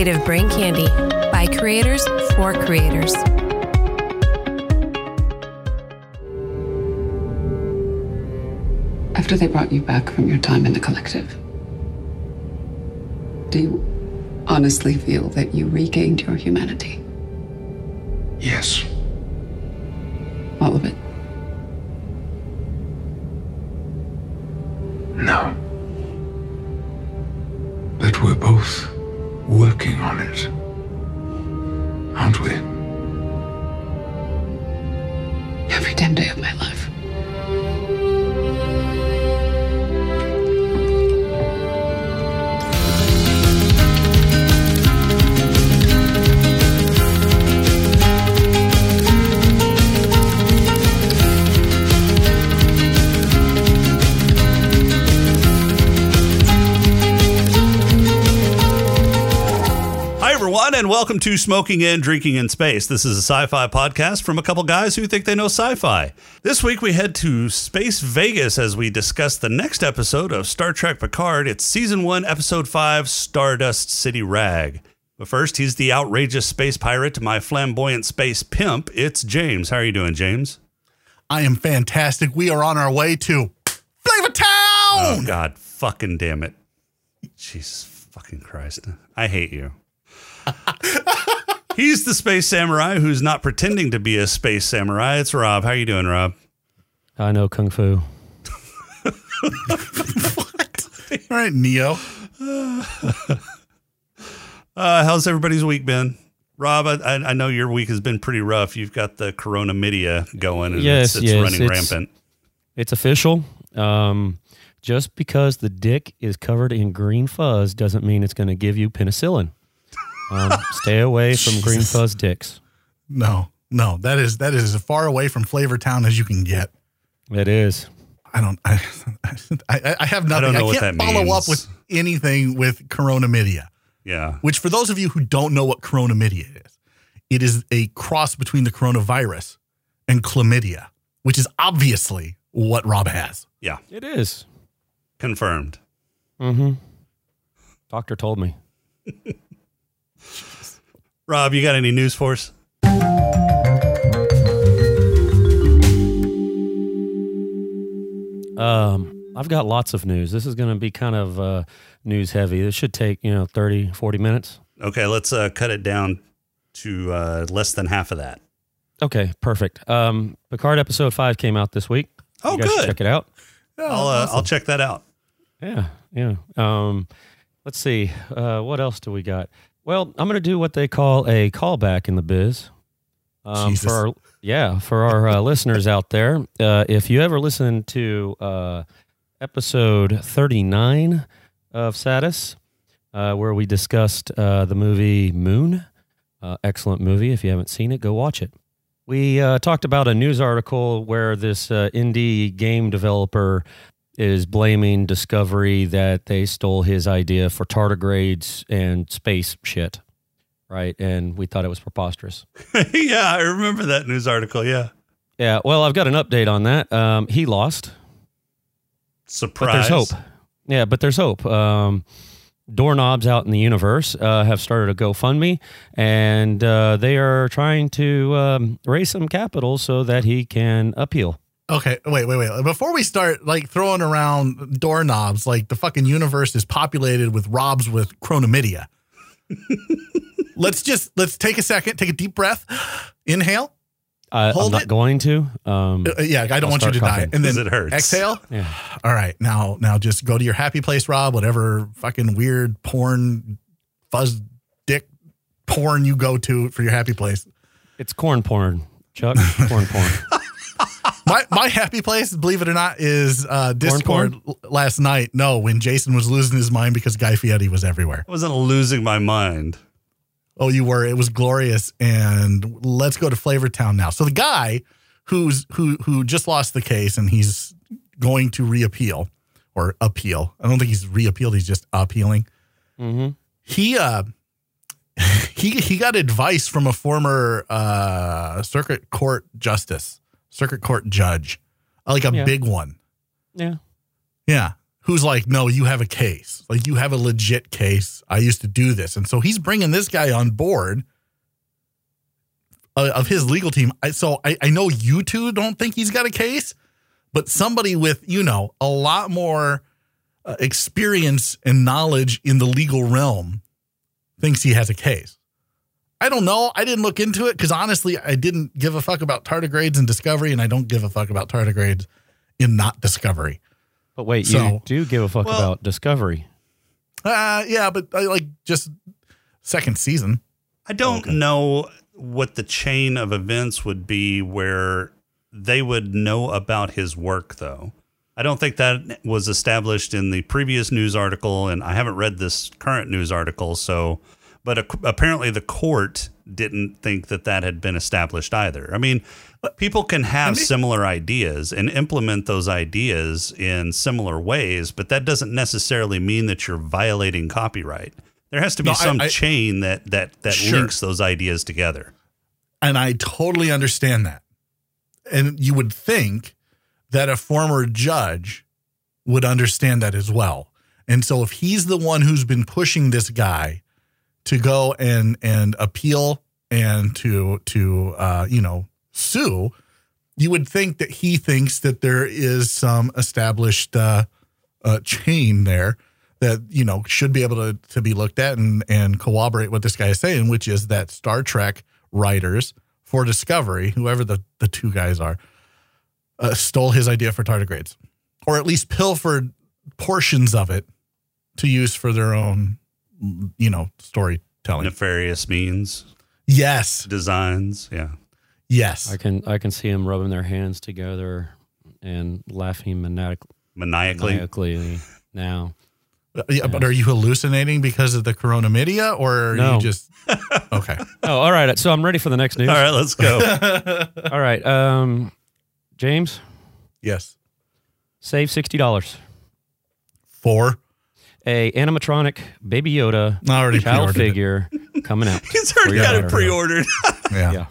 Creative Brain Candy, by creators for creators. After they brought you back from your time in the Collective, do you honestly feel that you regained your humanity? Yes. All of it? No. But we're both working on it, aren't we? Every damn day of my life. And welcome to Smoking and Drinking in Space. This is a sci-fi podcast from a couple guys who think they know sci-fi. This week we head to Space Vegas as we discuss the next episode of Star Trek Picard. It's Season 1, Episode 5, Stardust City Rag. But first, he's the outrageous space pirate to my flamboyant space pimp. It's James. How are you doing, James? I am fantastic. We are on our way to Flavor Town! Oh, God. Fucking damn it. Jesus fucking Christ. I hate you. He's the space samurai who's not pretending to be a space samurai. It's Rob. How you doing, Rob? I know Kung Fu. What? All right, Neo. How's everybody's week been? Rob, I know your week has been pretty rough. You've got the Corona Media going, and it's rampant. It's official. Just because the dick is covered in green fuzz doesn't mean it's going to give you penicillin. Stay away from green fuzz dicks. No, that is as far away from Flavor Town as you can get. It is. I have nothing. I can't follow up with anything with Corona Media. Yeah. Which, for those of you who don't know what Corona Media is, it is a cross between the coronavirus and chlamydia, which is obviously what Rob has. Yeah, it is confirmed. Mm-hmm. Doctor told me. Rob, you got any news for us? I've got lots of news. This is going to be kind of news heavy. This should take, 30, 40 minutes. Okay, let's cut it down to less than half of that. Okay, perfect. Picard episode 5 came out this week. Oh, you guys good. Check it out. Oh, awesome. I'll check that out. Yeah. Let's see. What else do we got? Well, I'm going to do what they call a callback in the biz. For our listeners out there, if you ever listen to episode 39 of Satis, where we discussed the movie Moon, excellent movie. If you haven't seen it, go watch it. We talked about a news article where this indie game developer is blaming Discovery that they stole his idea for tardigrades and space shit, right? And we thought it was preposterous. Yeah, I remember that news article, yeah. Yeah, well, I've got an update on that. He lost. Surprise. But there's hope. Yeah, but there's hope. Doorknobs out in the universe have started a GoFundMe, and they are trying to raise some capital so that he can appeal. Okay, wait. Before we start, throwing around doorknobs, the fucking universe is populated with Robs with chronomidia. Let's take a second, take a deep breath, inhale. I'm not going to. I don't want you to die. And then it hurts. Exhale. Yeah. All right, now just go to your happy place, Rob, whatever fucking weird porn, fuzz dick porn you go to for your happy place. It's corn porn, Chuck, corn porn. My happy place, believe it or not, is Discord last night. No, when Jason was losing his mind because Guy Fieri was everywhere. I wasn't losing my mind. Oh, you were. It was glorious. And let's go to Flavor Town now. So the guy who just lost the case and he's going to appeal. I don't think he's reappealed. He's just appealing. Mm-hmm. He got advice from a former circuit court justice. Circuit court judge, big one. Yeah. who's like, no, you have a case. Like, you have a legit case. I used to do this. And so he's bringing this guy on board of his legal team. So I know you two don't think he's got a case, but somebody with, you know, a lot more experience and knowledge in the legal realm thinks he has a case. I don't know. I didn't look into it because, honestly, I didn't give a fuck about tardigrades in Discovery, and I don't give a fuck about tardigrades in not Discovery. But wait, so, you do give a fuck about Discovery. Yeah, but I like just second season. I don't know what the chain of events would be where they would know about his work, though. I don't think that was established in the previous news article, and I haven't read this current news article, so... But apparently the court didn't think that that had been established either. I mean, people can have similar ideas and implement those ideas in similar ways, but that doesn't necessarily mean that you're violating copyright. There has to be some chain that sure. links those ideas together. And I totally understand that. And you would think that a former judge would understand that as well. And so if he's the one who's been pushing this guy to go and appeal and to sue, you would think that he thinks that there is some established chain there that, you know, should be able to be looked at and corroborate what this guy is saying, which is that Star Trek writers for Discovery, whoever the two guys are, stole his idea for tardigrades, or at least pilfered portions of it to use for their own, you know, storytelling. Nefarious means. Yes. Designs. Yeah. Yes. I can see them rubbing their hands together and laughing maniacally now. Yeah, but are you hallucinating because of the coronamidia, or are you just... Okay. Oh, all right. So I'm ready for the next news. All right, let's go. All right. James? Yes. Save $60. For? A animatronic Baby Yoda child figure coming out. He's already got it pre-ordered. Yeah.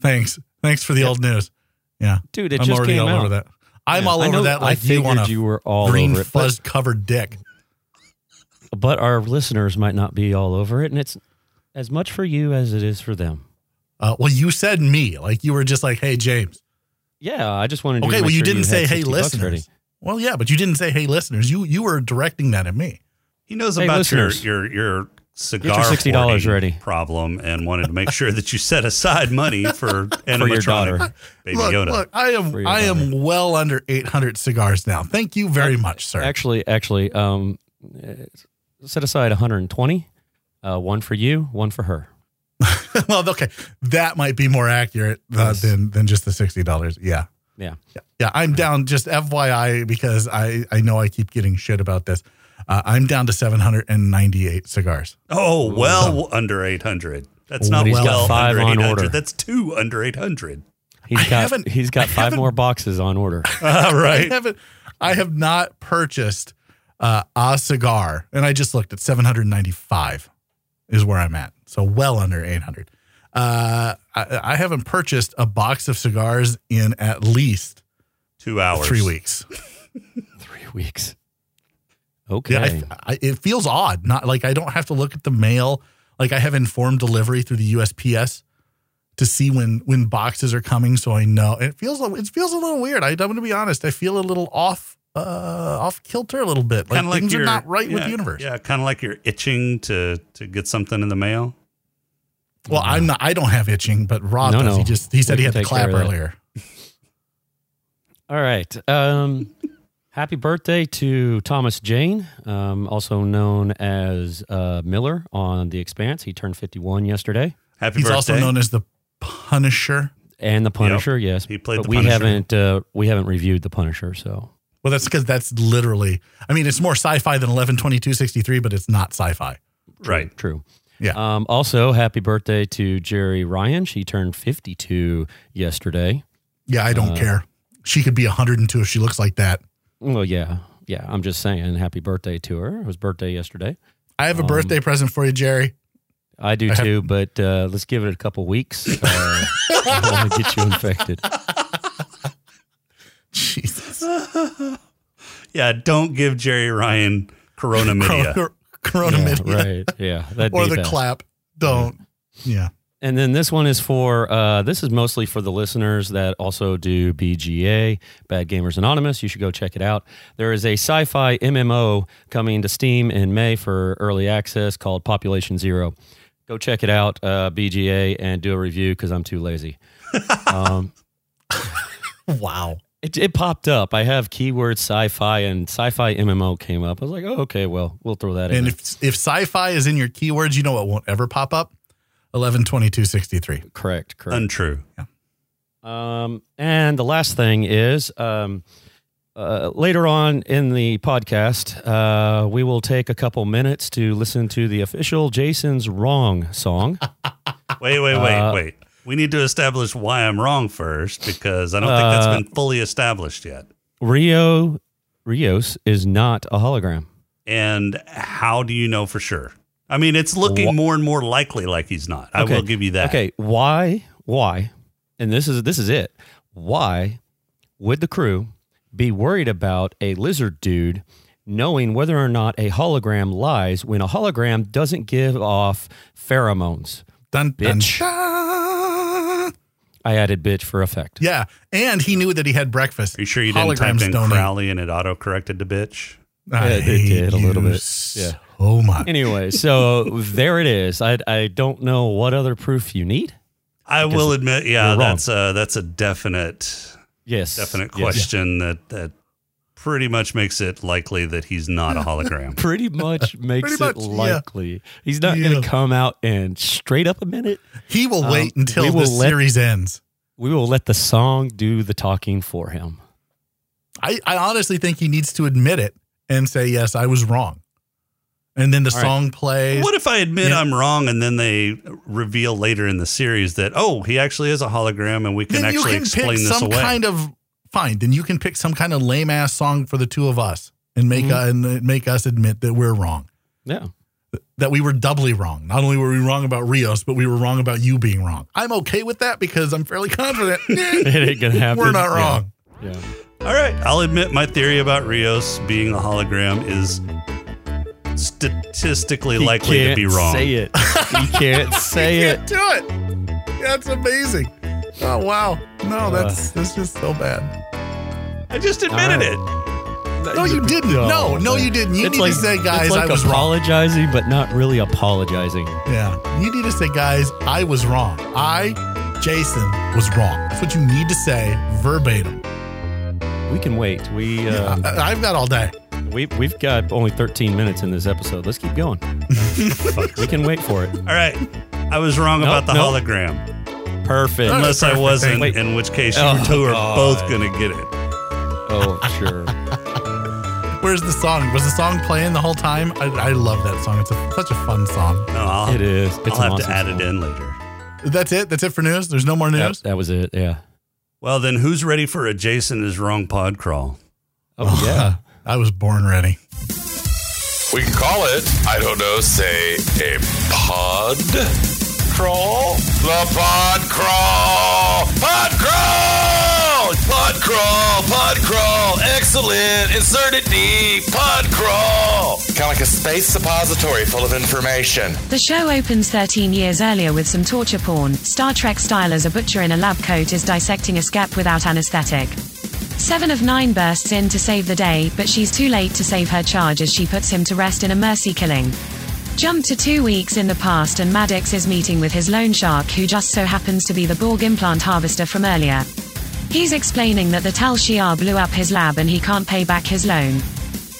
Thanks for the old news. Yeah. Dude, it just came out. I'm already all over that. I'm all over that like you want a green fuzz-covered dick. But our listeners might not be all over it, and it's as much for you as it is for them. Well, you said me. Like, you were just like, hey, James. Yeah, I just wanted to... Okay, well, you didn't say, hey, listeners. Well, yeah, but you didn't say, hey, listeners. You were directing that at me. He knows about your cigar $60 ready problem and wanted to make sure that you set aside money for animatronic Baby Yoda. Look, I am well under 800 cigars now. Thank you very much, sir. Actually, set aside 120. One for you, one for her. Well, okay, that might be more accurate than just the $60. Yeah. Yeah. I'm down, just FYI, because I know I keep getting shit about this. I'm down to 798 cigars. Oh, well under 800. That's not well five under 800. On order. That's two under 800. He's got five more boxes on order. Right. I have not purchased a cigar, and I just looked at 795 is where I'm at. So well under 800. I haven't purchased a box of cigars in at least 2 hours, 3 weeks, 3 weeks. Okay. Yeah, it feels odd. Not like I don't have to look at the mail. Like, I have informed delivery through the USPS to see when boxes are coming. So I know it feels a little weird. I'm going to be honest. I feel a little off kilter a little bit. Like, things are not right with the universe. Yeah. Kind of like you're itching to get something in the mail. Well, I'm not. I don't have itching, but Rob does. No. He said he had the clap earlier. All right. Happy birthday to Thomas Jane, also known as Miller on The Expanse. He turned 51 yesterday. Happy birthday. He's also known as the Punisher. And the Punisher, yep. Yes. He played the Punisher. We haven't reviewed the Punisher, so. Well, that's because that's literally. I mean, it's more sci-fi than 11-22-63, but it's not sci-fi. Right. True. Yeah. Also, happy birthday to Jerri Ryan. She turned 52 yesterday. Yeah, I don't care. She could be 102 if she looks like that. Well, yeah. Yeah, I'm just saying happy birthday to her. It was birthday yesterday. I have a birthday present for you, Jerry. I do too, but let's give it a couple weeks. I don't want to get you infected. Jesus. Yeah, don't give Jerri Ryan Corona Media. Corona Media. Yeah, right. Yeah. That'd or be the bad. Clap. Don't. Yeah. And then this one is for, this is mostly for the listeners that also do BGA, Bad Gamers Anonymous. You should go check it out. There is a sci-fi MMO coming to Steam in May for early access called Population Zero. Go check it out, BGA, and do a review because I'm too lazy. Wow. It popped up. I have keyword sci-fi and sci-fi MMO came up. I was like, oh, okay, well, we'll throw that in. And if sci-fi is in your keywords, you know what won't ever pop up? 11-22-63. Correct. Untrue. Yeah. And the last thing is later on in the podcast, we will take a couple minutes to listen to the official Jason's Wrong song. Wait. We need to establish why I'm wrong first, because I don't think that's been fully established yet. Rios is not a hologram. And how do you know for sure? I mean, it's looking more and more likely like he's not. I will give you that. Okay, why? And this is it. Why would the crew be worried about a lizard dude knowing whether or not a hologram lies when a hologram doesn't give off pheromones? Dun, bitch. Dun, dun. I added bitch for effect. Yeah, and he knew that he had breakfast. Are you sure you didn't type in Crowley and it auto-corrected to bitch? It did a little bit. Yeah. Oh my. Anyway, so there it is. I don't know what other proof you need. I will admit, yeah, that's a definite question that pretty much makes it likely that he's not a hologram. Likely. Yeah. He's not going to come out and straight up admit it. He will wait until the series ends. We will let the song do the talking for him. I honestly think he needs to admit it and say, yes, I was wrong. And then the song plays. What if I admit I'm wrong and then they reveal later in the series that, oh, he actually is a hologram and we can actually explain this away? Then you can pick some kind of lame ass song for the two of us and make us admit that we're wrong. Yeah. That we were doubly wrong. Not only were we wrong about Rios, but we were wrong about you being wrong. I'm okay with that because I'm fairly confident it ain't gonna happen. We're not wrong. Yeah. All right. I'll admit my theory about Rios being a hologram is statistically likely to be wrong. You can't say it. Do it. That's amazing. Oh, wow. No, that's just so bad. I just admitted it. No, you didn't. No, you didn't. You need to say, guys, I was apologizing, wrong. But not really apologizing. Yeah. You need to say, guys, I was wrong. I, Jason, was wrong. That's what you need to say verbatim. We can wait. I've got all day. We've got only 13 minutes in this episode. Let's keep going. We can wait for it. All right. I was wrong about the hologram. Perfect. Unless I wasn't, in which case you two are both going to get it. Oh, sure. Where's the song? Was the song playing the whole time? I love that song. It's such a fun song. No, it is. I'll have to add it in later. That's it? That's it for news? There's no more news? That was it, yeah. Well, then who's ready for a Jason is Wrong pod crawl? Oh, yeah. I was born ready. We can call it, I don't know, say a pod crawl? The pod crawl! Pod crawl! Pod crawl! Pod crawl! Excellent! Insert it deep! Pod crawl! Kind of like a space suppository full of information. The show opens 13 years earlier with some torture porn, Star Trek style, as a butcher in a lab coat is dissecting a scap without anesthetic. 7 of 9 bursts in to save the day, but she's too late to save her charge as she puts him to rest in a mercy killing. Jump to 2 weeks in the past and Maddox is meeting with his loan shark, who just so happens to be the Borg implant harvester from earlier. He's explaining that the Tal Shiar blew up his lab and he can't pay back his loan.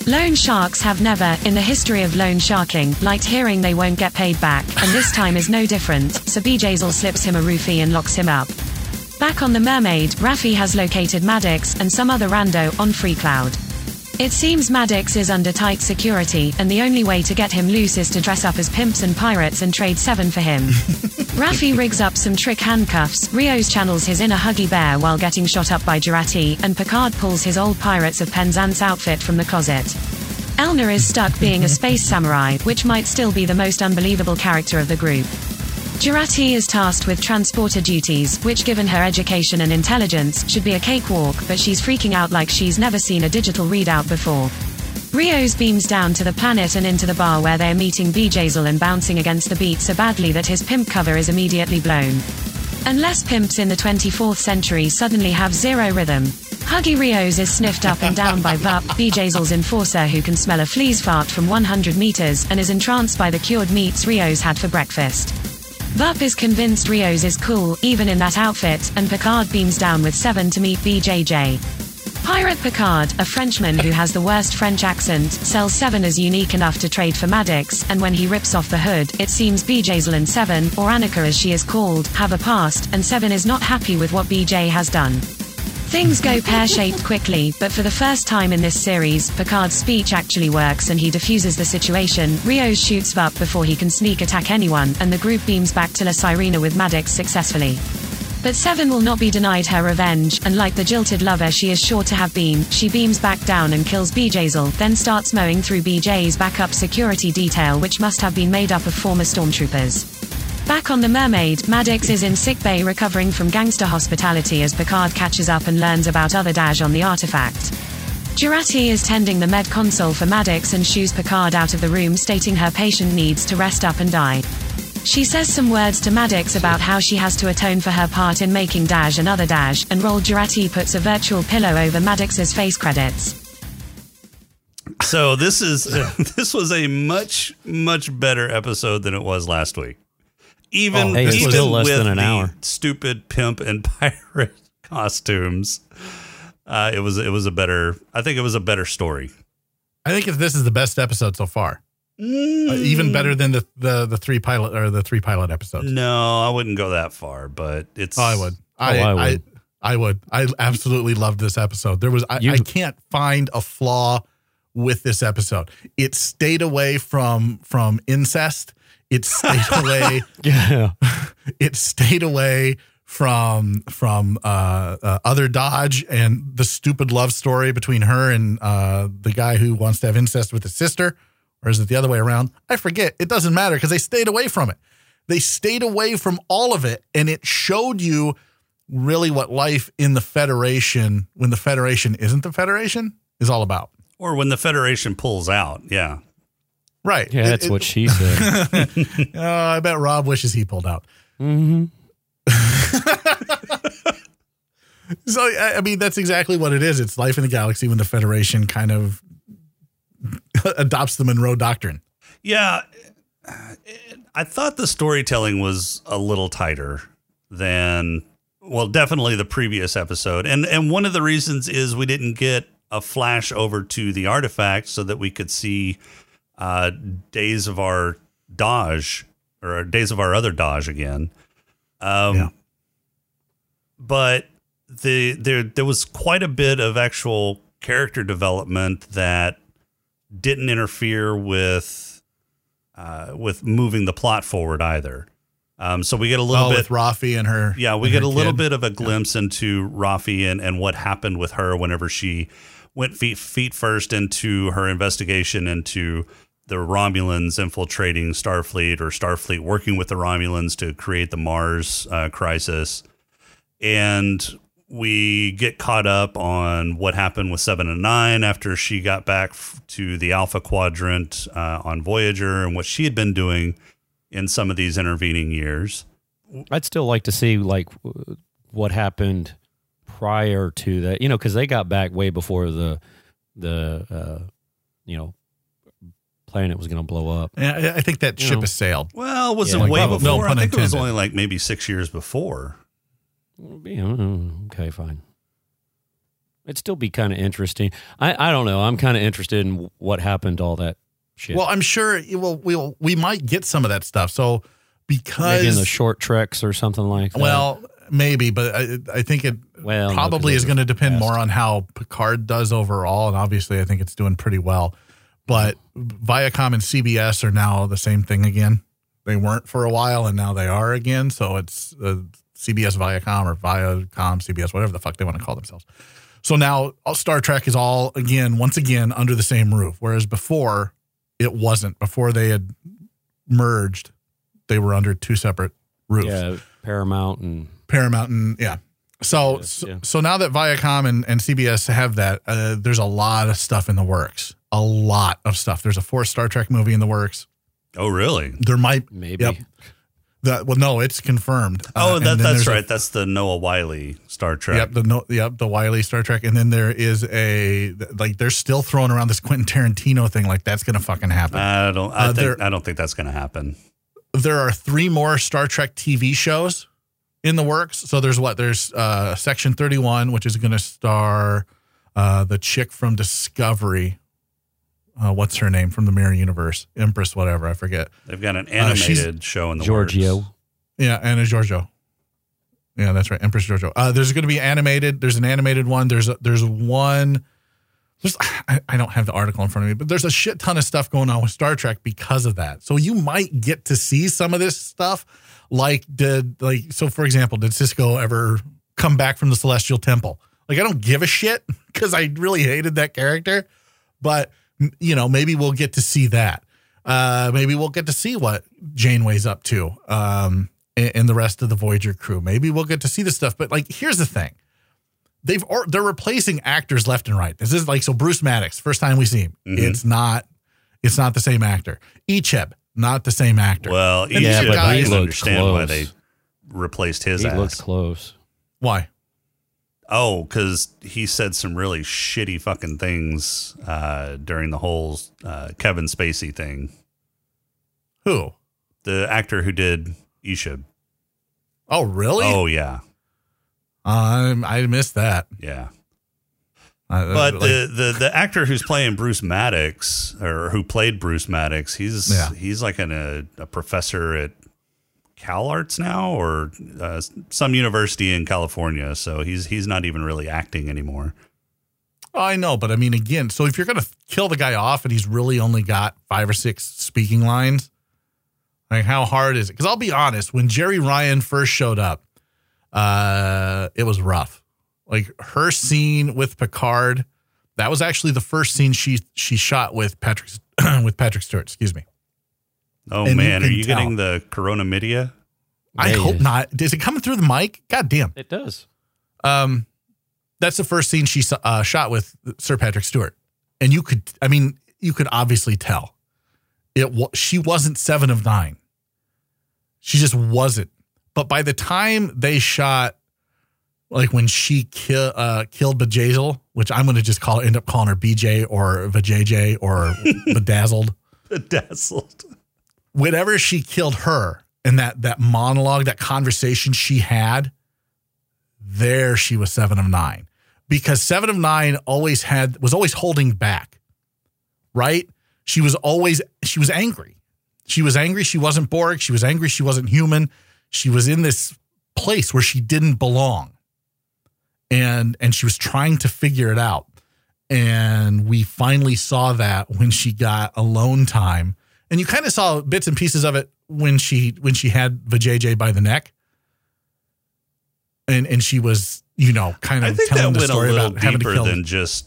Loan sharks have never, in the history of loan sharking, liked hearing they won't get paid back, and this time is no different, so Bjayzel slips him a roofie and locks him up. Back on the Mermaid, Raffi has located Maddox and some other rando on FreeCloud. It seems Maddox is under tight security, and the only way to get him loose is to dress up as pimps and pirates and trade Seven for him. Raffi rigs up some trick handcuffs, Rios channels his inner Huggy Bear while getting shot up by Jurati, and Picard pulls his old Pirates of Penzance outfit from the closet. Elnor is stuck being a space samurai, which might still be the most unbelievable character of the group. Jurati is tasked with transporter duties, which given her education and intelligence, should be a cakewalk, but she's freaking out like she's never seen a digital readout before. Rios beams down to the planet and into the bar where they're meeting Bjayzel and bouncing against the beat so badly that his pimp cover is immediately blown. Unless pimps in the 24th century suddenly have zero rhythm. Huggy Rios is sniffed up and down by Vup, Bjayzel's enforcer who can smell a flea's fart from 100 meters, and is entranced by the cured meats Rios had for breakfast. Vup is convinced Rios is cool, even in that outfit, and Picard beams down with Seven to meet BJJ. Pirate Picard, a Frenchman who has the worst French accent, sells Seven as unique enough to trade for Maddox, and when he rips off the hood, it seems Bjayzel and Seven, or Annika as she is called, have a past, and Seven is not happy with what BJ has done. Things go pear-shaped quickly, but for the first time in this series, Picard's speech actually works and he defuses the situation. Rios shoots Vup before he can sneak attack anyone, and the group beams back to La Sirena with Maddox successfully. But Seven will not be denied her revenge, and like the jilted lover she is sure to have been, she beams back down and kills Bjayzel, then starts mowing through BJ's backup security detail which must have been made up of former stormtroopers. Back on the Mermaid, Maddox is in sickbay recovering from gangster hospitality as Picard catches up and learns about other Dahj on the artifact. Jurati is tending the med console for Maddox and shoos Picard out of the room, stating her patient needs to rest up and die. She says some words to Maddox about how she has to atone for her part in making Dahj another Dahj, and Roll Jurati puts a virtual pillow over Maddox's face credits. So this is this was a much better episode than it was last week. Even, hey, even still less with than an hour. Stupid pimp and pirate costumes, it was a better. I think it was a better story. I think this is the best episode so far. Even better than the three pilot episodes. No, I wouldn't go that far, but it's. Oh, I would. I would. I absolutely loved this episode. There was. I can't find a flaw with this episode. It stayed away from incest. It stayed away. Yeah. It stayed away from other Dahj and the stupid love story between her and the guy who wants to have incest with his sister. Or is it the other way around? I forget. It doesn't matter because they stayed away from it. They stayed away from all of it, and it showed you really what life in the Federation, when the Federation isn't the Federation, is all about. Or when the Federation pulls out, yeah. Right. Yeah, that's what she said. I bet Rob wishes he pulled out. Mm-hmm. So, I mean, that's exactly what it is. It's life in the galaxy when the Federation kind of adopts the Monroe Doctrine. Yeah. I thought the storytelling was a little tighter than, well, definitely the previous episode. And one of the reasons is we didn't get a flash over to the artifact so that we could see days of our Dahj or days of our other Dahj again. Yeah. But there was quite a bit of actual character development that didn't interfere with moving the plot forward either. So we get a little bit with Raffi and her. Yeah. We get a little bit of a glimpse into Raffi and what happened with her whenever she went feet first into her investigation into the Romulans infiltrating Starfleet, or Starfleet working with the Romulans to create the Mars crisis. And we get caught up on what happened with 7 and 9 after she got back to the Alpha Quadrant on Voyager, and what she had been doing in some of these intervening years. I'd still like to see like what happened prior to that, you know, because they got back way before the you know, planet was going to blow up. Yeah, I think that ship has sailed. Well, was it way before? No, I think it was only like maybe 6 years before. Okay, fine. It'd still be kind of interesting. I don't know. I'm kind of interested in what happened to all that shit. Well, I'm sure we might get some of that stuff. So because maybe in the short treks or something like that. Well, maybe, but I think it probably is going to depend more on how Picard does overall, and obviously I think it's doing pretty well. But Viacom and CBS are now the same thing again. They weren't for a while, and now they are again. So it's CBS Viacom or Viacom CBS, whatever the fuck they want to call themselves. So now Star Trek is all once again under the same roof, whereas before it wasn't. Before they had merged, they were under two separate roofs. Yeah, Paramount and yeah. So now that Viacom and CBS have that, there's a lot of stuff in the works. A lot of stuff. There's a 4th Star Trek movie in the works. Oh, really? There might. Maybe. Yep. No, it's confirmed. Oh, that's right. That's the Noah Wiley Star Trek. Yep, the Wiley Star Trek. And then there is they're still throwing around this Quentin Tarantino thing. Like that's going to fucking happen. I don't think that's going to happen. There are 3 more Star Trek TV shows in the works. So there's Section 31, which is going to star the chick from Discovery. What's her name from the Mirror Universe? Empress, whatever. I forget. They've got an animated show in the works. Giorgio. Yeah, Anna Giorgio. Yeah, that's right. Empress Giorgio. There's going to be animated. There's an animated one. I don't have the article in front of me, but there's a shit ton of stuff going on with Star Trek because of that. So you might get to see some of this stuff. For example, did Sisko ever come back from the Celestial Temple? Like, I don't give a shit because I really hated that character, but you know, maybe we'll get to see that. Maybe we'll get to see what Janeway's up to and the rest of the Voyager crew. Maybe we'll get to see this stuff. But like, here's the thing. They're replacing actors left and right. This is like, so Bruce Maddox, first time we see him, mm-hmm. it's not the same actor. Icheb, not the same actor. Well, and yeah, but I don't understand why they replaced his ass. He looked close. Why? Oh, because he said some really shitty fucking things during the whole Kevin Spacey thing. Who? The actor who did Icheb. Oh, really? Oh, yeah. I missed that. Yeah. But the actor who's playing Bruce Maddox, or who played Bruce Maddox, he's like a professor at CalArts now, or some university in California, so he's not even really acting anymore. I know, but I mean, again, so if you're gonna kill the guy off and he's really only got 5 or 6 speaking lines, like how hard is it? Because I'll be honest, when Jerri Ryan first showed up, it was rough. Like her scene with Picard, that was actually the first scene she shot with Patrick Stewart. Excuse me. Oh, and man, are you getting the Corona Media? I hope not. Is it coming through the mic? God damn. It does. That's the first scene she shot with Sir Patrick Stewart. And you could obviously tell. She wasn't 7 of 9. She just wasn't. But by the time they shot, like when she killed Bjayzel, which I'm going to just end up calling her BJ or Vajayjay or Bedazzled. Bedazzled. Whenever she killed her and that monologue, that conversation she had, there she was 7 of 9. Because 7 of 9 was always holding back, right? She was angry. She was angry she wasn't Borg. She was angry she wasn't human. She was in this place where she didn't belong. And she was trying to figure it out. And we finally saw that when she got alone time. And you kind of saw bits and pieces of it when she had Vijay by the neck, and she was, you know, kind of telling the story about having to kill. I think that went a little deeper than just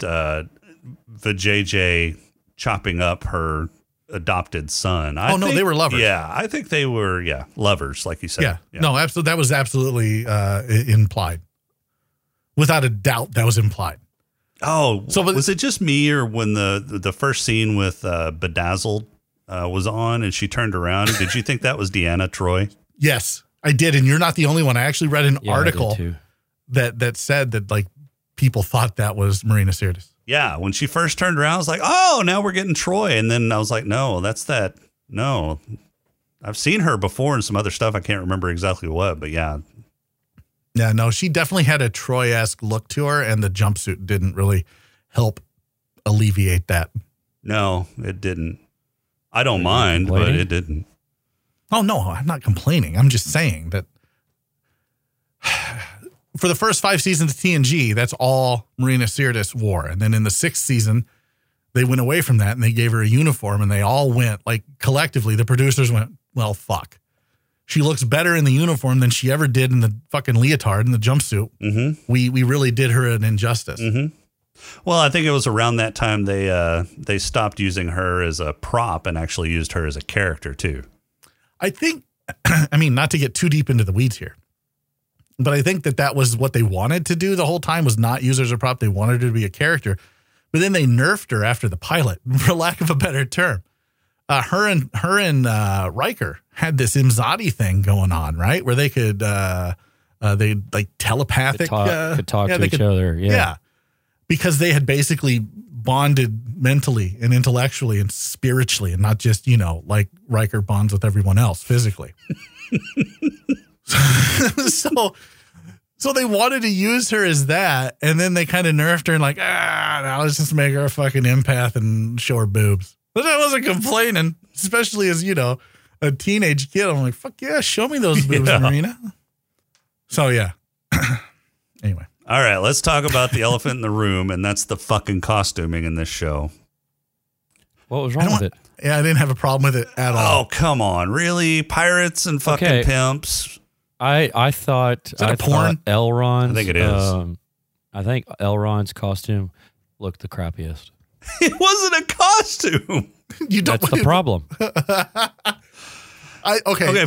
Vijay chopping up her adopted son. They were lovers. Yeah, I think they were lovers, like you said. Yeah. No, absolutely, that was absolutely implied. Without a doubt, that was implied. Oh, so was it just me, or when the first scene with Bedazzled was on and she turned around, did you think that was Deanna Troi? Yes, I did. And you're not the only one. I actually read an article that said that like people thought that was Marina Sirtis. Yeah. When she first turned around, I was like, oh, now we're getting Troi. And then I was like, no, I've seen her before in some other stuff. I can't remember exactly what, but yeah. Yeah, no, she definitely had a Troi-esque look to her, and the jumpsuit didn't really help alleviate that. No, it didn't. I don't mind, but it didn't. Oh, no, I'm not complaining. I'm just saying that for the first 5 seasons of TNG, that's all Marina Sirtis wore. And then in the 6th season, they went away from that and they gave her a uniform, and they all went, like, collectively, the producers went, well, fuck. She looks better in the uniform than she ever did in the fucking leotard and the jumpsuit. Mm-hmm. We really did her an injustice. Mm-hmm. Well, I think it was around that time they stopped using her as a prop and actually used her as a character, too. I think I mean, not to get too deep into the weeds here, but I think that that was what they wanted to do the whole time, was not use her as a prop. They wanted her to be a character, but then they nerfed her after the pilot, for lack of a better term. Her and Riker had this Imzadi thing going on, right? Where they could, they like telepathic could talk to each other. Yeah. Because they had basically bonded mentally and intellectually and spiritually, and not just, you know, like Riker bonds with everyone else physically. So they wanted to use her as that, and then they kind of nerfed her and like, now let's just make her a fucking empath and show her boobs. But I wasn't complaining, especially as, you know, a teenage kid. I'm like, fuck yeah, show me those boobs, Marina. So, yeah. Anyway. All right, let's talk about the elephant in the room, and that's the fucking costuming in this show. What was wrong with it? Yeah, I didn't have a problem with it at all. Oh, come on. Really? Pirates and fucking pimps? I thought... Is that a porn? Elrond's... I think it is. I think Elrond's costume looked the crappiest. It wasn't a costume. That's the problem.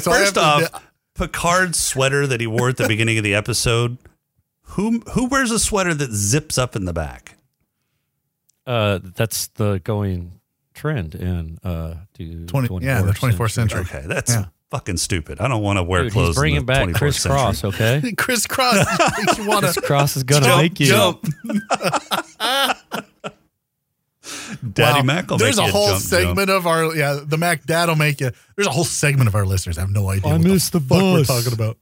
So first off, Picard's sweater that he wore at the beginning of the episode... Who wears a sweater that zips up in the back? That's the going trend in the 24th century. Okay, that's fucking stupid. I don't want to wear clothes. He's bringing back crisscross, okay? Crisscross. Crisscross is gonna make you jump. Daddy Mac will make you jump. There's a whole segment of our the Mac Dad will make you. There's a whole segment of our listeners have no idea. I missed the fuck we're talking about.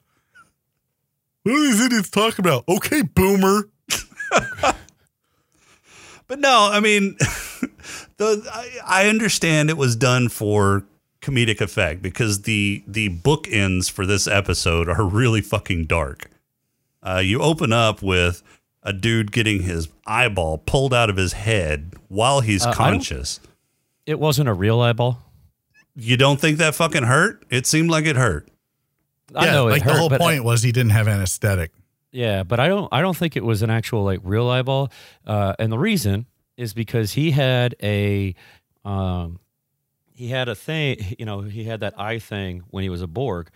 What are these idiots talking about? Okay, boomer. But no, I mean, I understand it was done for comedic effect, because the bookends for this episode are really fucking dark. You open up with a dude getting his eyeball pulled out of his head while he's conscious. It wasn't a real eyeball. You don't think that fucking hurt? It seemed like it hurt. I know, like, the whole point was he didn't have anesthetic. Yeah, but I don't think it was an actual like real eyeball, and the reason is because he had a thing. You know, he had that eye thing when he was a Borg,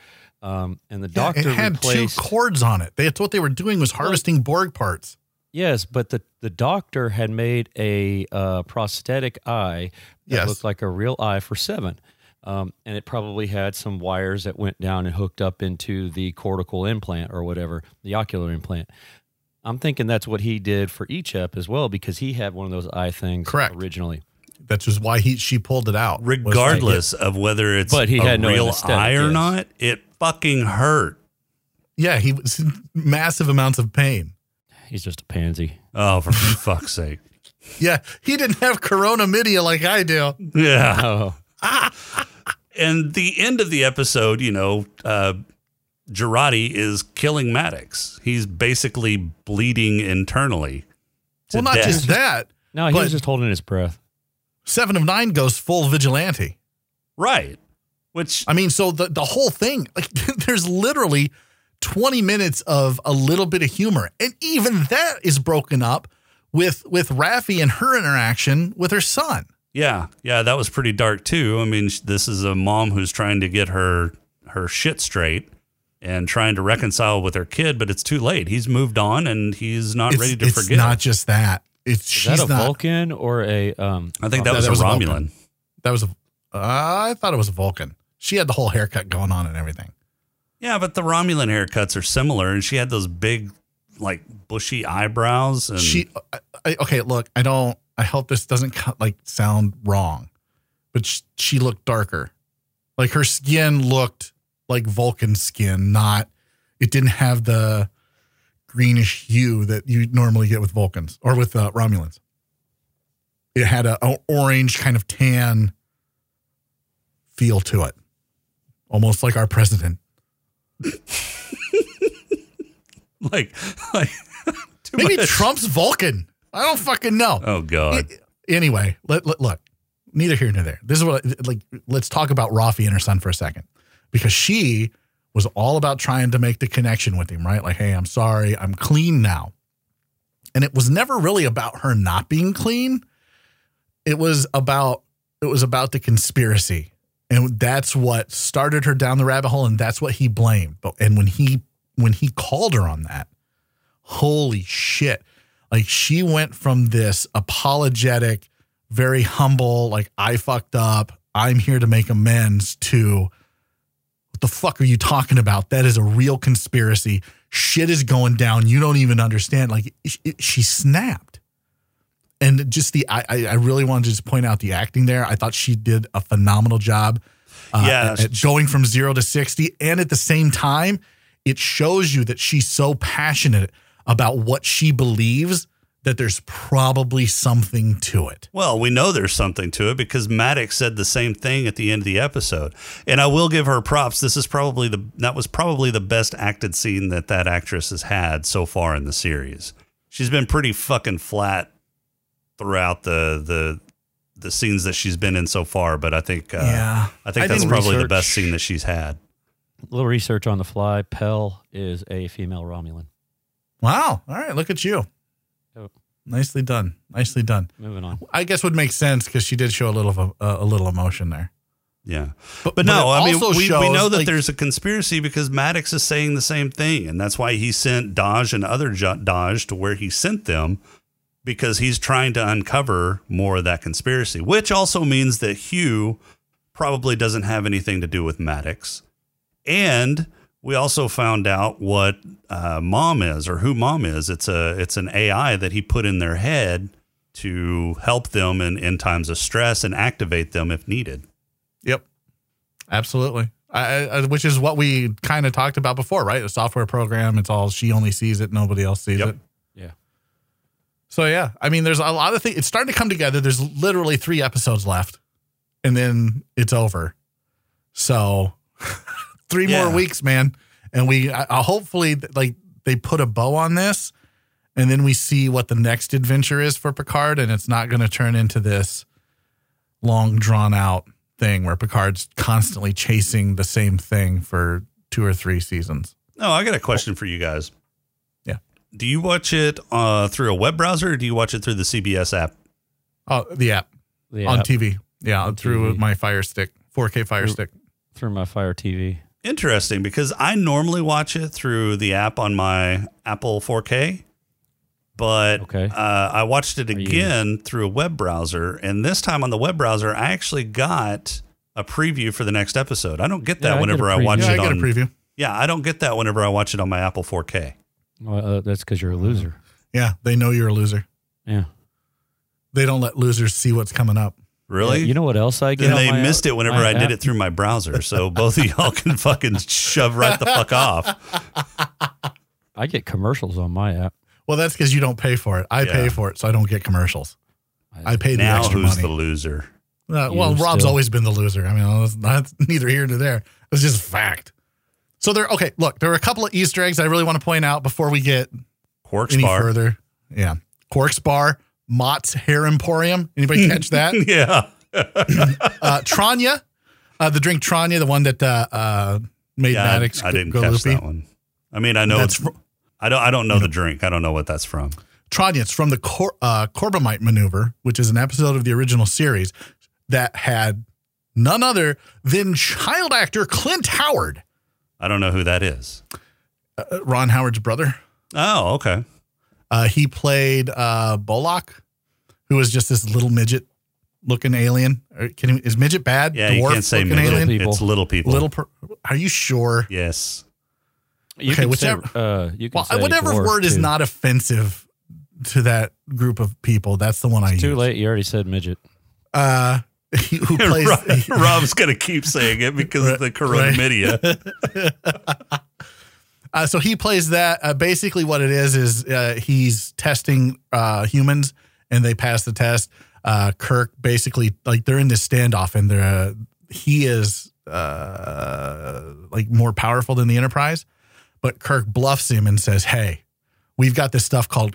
and the doctor replaced, had two cords on it. That's what they were doing, was harvesting Borg parts. Yes, but the doctor had made a prosthetic eye that looked like a real eye for Seven. And it probably had some wires that went down and hooked up into the cortical implant or whatever, the ocular implant. I'm thinking that's what he did for Icheb as well, because he had one of those eye things originally. That's just why she pulled it out. Regardless of whether it's real eye or not, it fucking hurt. Yeah, he was in massive amounts of pain. He's just a pansy. Oh, for fuck's sake. Yeah, he didn't have corona media like I do. Yeah. Oh. And the end of the episode, you know, Jurati is killing Maddox. He's basically bleeding internally. Well, not just that. No, he was just holding his breath. 7 of 9 goes full vigilante. Right. Which, I mean, so the whole thing, like, there's literally 20 minutes of a little bit of humor. And even that is broken up with Raffi and her interaction with her son. Yeah, that was pretty dark too. I mean, this is a mom who's trying to get her shit straight and trying to reconcile with her kid, but it's too late. He's moved on, and he's not ready to forgive. It's not just that. Is that a Vulcan or a? I think that was a Romulan. That was a. I thought it was a Vulcan. She had the whole haircut going on and everything. Yeah, but the Romulan haircuts are similar, and she had those big, like, bushy eyebrows. And look, I don't. I hope this doesn't sound wrong, but she looked darker. Like, her skin looked like Vulcan skin, it didn't have the greenish hue that you normally get with Vulcans or with Romulans. It had an orange kind of tan feel to it, almost like our president. like maybe Trump's Vulcan. I don't fucking know. Oh, God. Anyway, look, neither here nor there. This is let's talk about Raffi and her son for a second, because she was all about trying to make the connection with him, right? Like, hey, I'm sorry, I'm clean now. And it was never really about her not being clean. It was about the conspiracy And that's what started her down the rabbit hole, and that's what he blamed. And when he called her on that, holy shit. Like, she went from this apologetic, very humble, like, I fucked up, I'm here to make amends, to what the fuck are you talking about? That is a real conspiracy. Shit is going down. You don't even understand. Like, she snapped. And just I really wanted to just point out the acting there. I thought she did a phenomenal job at going from 0 to 60. And at the same time, it shows you that she's so passionate about what she believes that there's probably something to it. Well, we know there's something to it because Maddox said the same thing at the end of the episode. And I will give her props. This is probably that was probably the best acted scene that actress has had so far in the series. She's been pretty fucking flat throughout the scenes that she's been in so far, but I think that's probably the best scene that she's had. A little research on the fly. Pell is a female Romulan. Wow. All right. Look at you. Oh. Nicely done. Nicely done. Moving on. I guess would make sense because she did show a little emotion there. Yeah. But no, I mean, we know that, like, there's a conspiracy because Maddox is saying the same thing. And that's why he sent Dahj and other Dahj to where he sent them, because he's trying to uncover more of that conspiracy, which also means that Hugh probably doesn't have anything to do with Maddox. And we also found out what Mom is, or who Mom is. It's an AI that he put in their head to help them in times of stress and activate them if needed. Yep, absolutely. Which is what we kind of talked about before, right? A software program. It's all, she only sees it, nobody else sees it. Yeah. So yeah, I mean, there's a lot of things. It's starting to come together. There's literally 3 episodes left, and then it's over. So. 3 more weeks, man. And I'll hopefully, like, they put a bow on this, and then we see what the next adventure is for Picard, and it's not going to turn into this long, drawn-out thing where Picard's constantly chasing the same thing for 2 or 3 seasons. No, I got a question for you guys. Yeah. Do you watch it through a web browser, or do you watch it through the CBS app? Oh, the app. On TV. Yeah, on through TV. My Fire Stick, 4K Fire Stick. Through my Fire TV. Interesting, because I normally watch it through the app on my Apple 4K, but I watched it again through a web browser, and this time on the web browser, I actually got a preview for the next episode. I don't get that whenever I watch it on... preview. Yeah, I don't get that whenever I watch it on my Apple 4K. Well, that's because you're a loser. Yeah, they know you're a loser. Yeah. They don't let losers see what's coming up. Really? Yeah, you know what else I get? And they missed it whenever I did it through my browser. So both of y'all can fucking shove right the fuck off. I get commercials on my app. Well, that's because you don't pay for it. I pay for it, so I don't get commercials. I pay the extra money. Now who's the loser? Well, Rob's always been the loser. I mean, that's neither here nor there. It's just fact. So there are a couple of Easter eggs I really want to point out before we get Quark's any Bar. Further. Yeah. Quark's Bar. Mott's Hair Emporium. Anybody catch that? Yeah. Tranya, the drink Tranya, the one that made Maddox go loopy. I didn't catch that one. I mean, I know that's I don't know the drink. I don't know what that's from. Tranya, it's from the Corbomite maneuver, which is an episode of the original series that had none other than child actor Clint Howard. I don't know who that is. Ron Howard's brother. Oh, okay. He played Bolok, who was just this little midget-looking alien. Is midget bad? Yeah, you can't say midget. Alien? It's little people. Are you sure? Yes. Whatever word is not offensive to that group of people, that's the one I use. Too late. You already said midget. Who plays? Rob's going to keep saying it because of the coronamidia. Right. So he plays that. Basically what it is he's testing humans, and they pass the test. Kirk basically, like, they're in this standoff, and he is like more powerful than the Enterprise. But Kirk bluffs him and says, hey, we've got this stuff called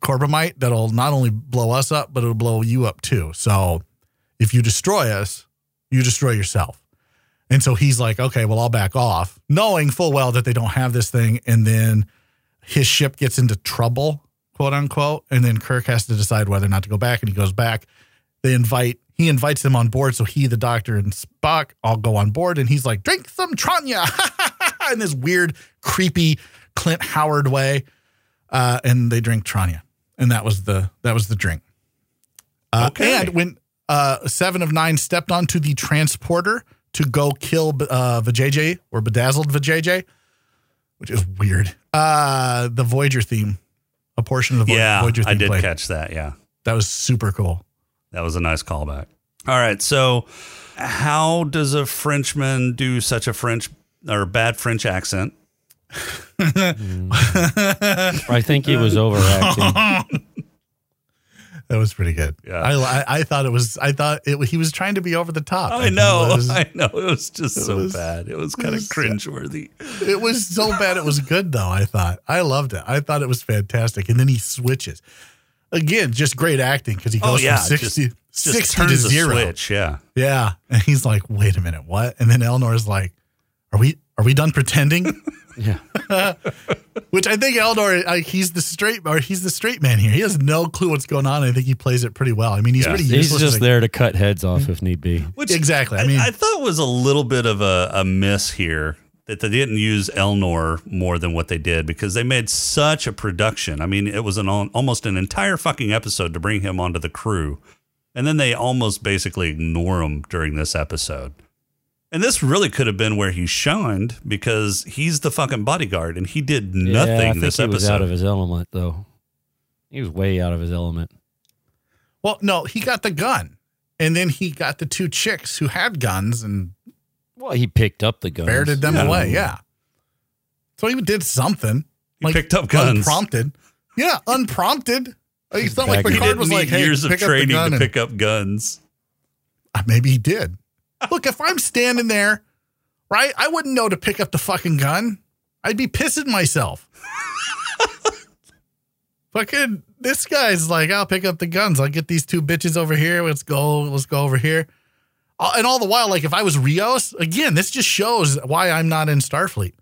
Corbomite that'll not only blow us up, but it'll blow you up too. So if you destroy us, you destroy yourself. And so he's like, okay, well, I'll back off, knowing full well that they don't have this thing. And then his ship gets into trouble, quote unquote. And then Kirk has to decide whether or not to go back. And he goes back. he invites him on board. So he, the Doctor, and Spock all go on board, and he's like, drink some Tranya in this weird, creepy Clint Howard way. And they drink Tranya. And that was the drink. Okay. And when Seven of Nine stepped onto the transporter to go kill Vijay or Bedazzled Vijay, which is weird. The Voyager theme, a portion of the Voyager theme. I did played. Catch that. Yeah. That was super cool. That was a nice callback. All right. So how does a Frenchman do such a French or bad French accent? I think he was overacting. That was pretty good. Yeah. I thought he was trying to be over the top. I know. It was just bad. It was kind of cringeworthy. It was so bad. It was good though. I thought I loved it. I thought it was fantastic. And then he switches again, just great acting. Cause he goes from 60 to 0. Switch, yeah. Yeah. And he's like, wait a minute. What? And then Elnor's like, are we done pretending? Yeah. Which I think Elnor, he's the straight man here. He has no clue what's going on. I think he plays it pretty well. I mean, he's pretty useless. He's just there to cut heads off if need be. Which exactly. I mean, I thought was a little bit of a miss here that they didn't use Elnor more than what they did, because they made such a production. I mean, it was almost an entire fucking episode to bring him onto the crew. And then they almost basically ignore him during this episode. And this really could have been where he shined, because he's the fucking bodyguard and he did nothing this episode. He was out of his element, though. He was way out of his element. Well, no, he got the gun, and then he got the two chicks who had guns, and well, he picked up the guns, ferreted them away. Yeah, so he did something. He picked up guns unprompted. Yeah, unprompted. It's not like Picard was like, "Hey, years of training to pick up guns." Maybe he did. Look, if I'm standing there, right, I wouldn't know to pick up the fucking gun. I'd be pissing myself. Fucking, this guy's like, I'll pick up the guns. I'll get these two bitches over here. Let's go over here. And all the while, like, if I was Rios, again, this just shows why I'm not in Starfleet.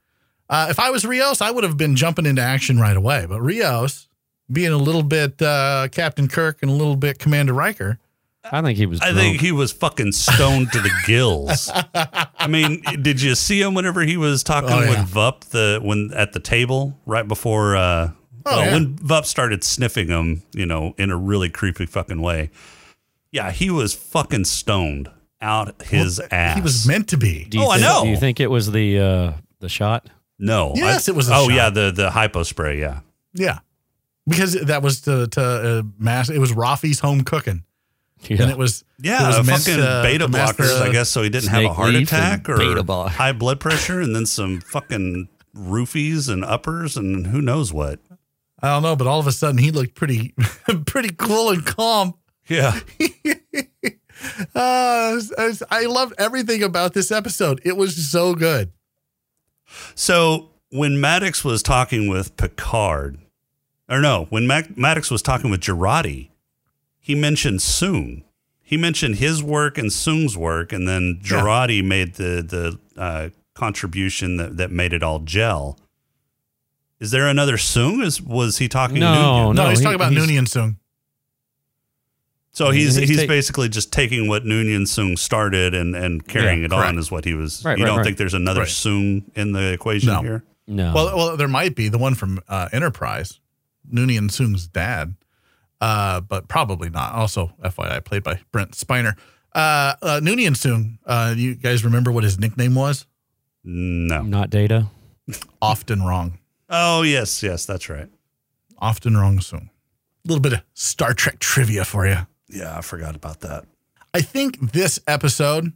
If I was Rios, I would have been jumping into action right away. But Rios, being a little bit Captain Kirk and a little bit Commander Riker, I think he was drunk. I think he was fucking stoned to the gills. I mean, did you see him whenever he was talking with Vup at the table right before when Vup started sniffing him, you know, in a really creepy fucking way? Yeah, he was fucking stoned out his ass. He was meant to be. I know. Do you think it was the shot? No. Yes, it was a shot. Oh, yeah, the hypo spray, yeah. Yeah, because that was to mass. It was Raffi's home cooking. Yeah. And it was fucking beta blockers, I guess, so he didn't have a heart attack or high blood pressure, and then some fucking roofies and uppers and who knows what. I don't know, but all of a sudden he looked pretty cool and calm. Yeah. I loved everything about this episode. It was so good. So when Maddox was talking with Picard, Maddox was talking with Jurati, he mentioned Soong. He mentioned his work and Soong's work, and then Jurati made the contribution that made it all gel. Is there another Soong? Was he talking? No, Noonian? No, he's talking about Noonian Soong. So he's basically just taking what Noonian Soong started and carrying it on is what he was. Right, you don't think there's another Soong in the equation here? No. Well, there might be the one from Enterprise, Noonian Soong's dad. But probably not. Also, FYI, played by Brent Spiner. Noonian Soong, you guys remember what his nickname was? No. Not Data? Often Wrong. Oh, yes, that's right. Often Wrong Soong. A little bit of Star Trek trivia for you. Yeah, I forgot about that. I think this episode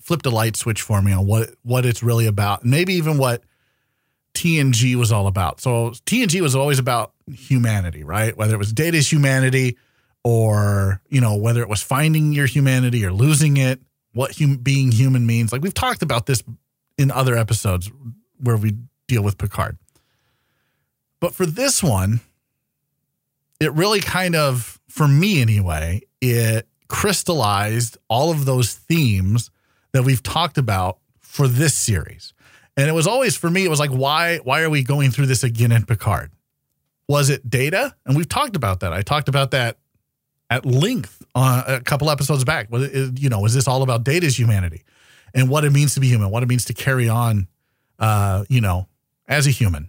flipped a light switch for me on what it's really about. Maybe even what TNG was all about. So TNG was always about humanity, right? Whether it was Data's humanity or, you know, whether it was finding your humanity or losing it, what being human means. Like, we've talked about this in other episodes where we deal with Picard. But for this one, it really kind of, for me anyway, it crystallized all of those themes that we've talked about for this series. And it was always, for me, it was like, why are we going through this again in Picard? Was it Data? And we've talked about that. I talked about that at length on a couple episodes back. Was it, you know, is this all about Data's humanity and what it means to be human, what it means to carry on, you know, as a human,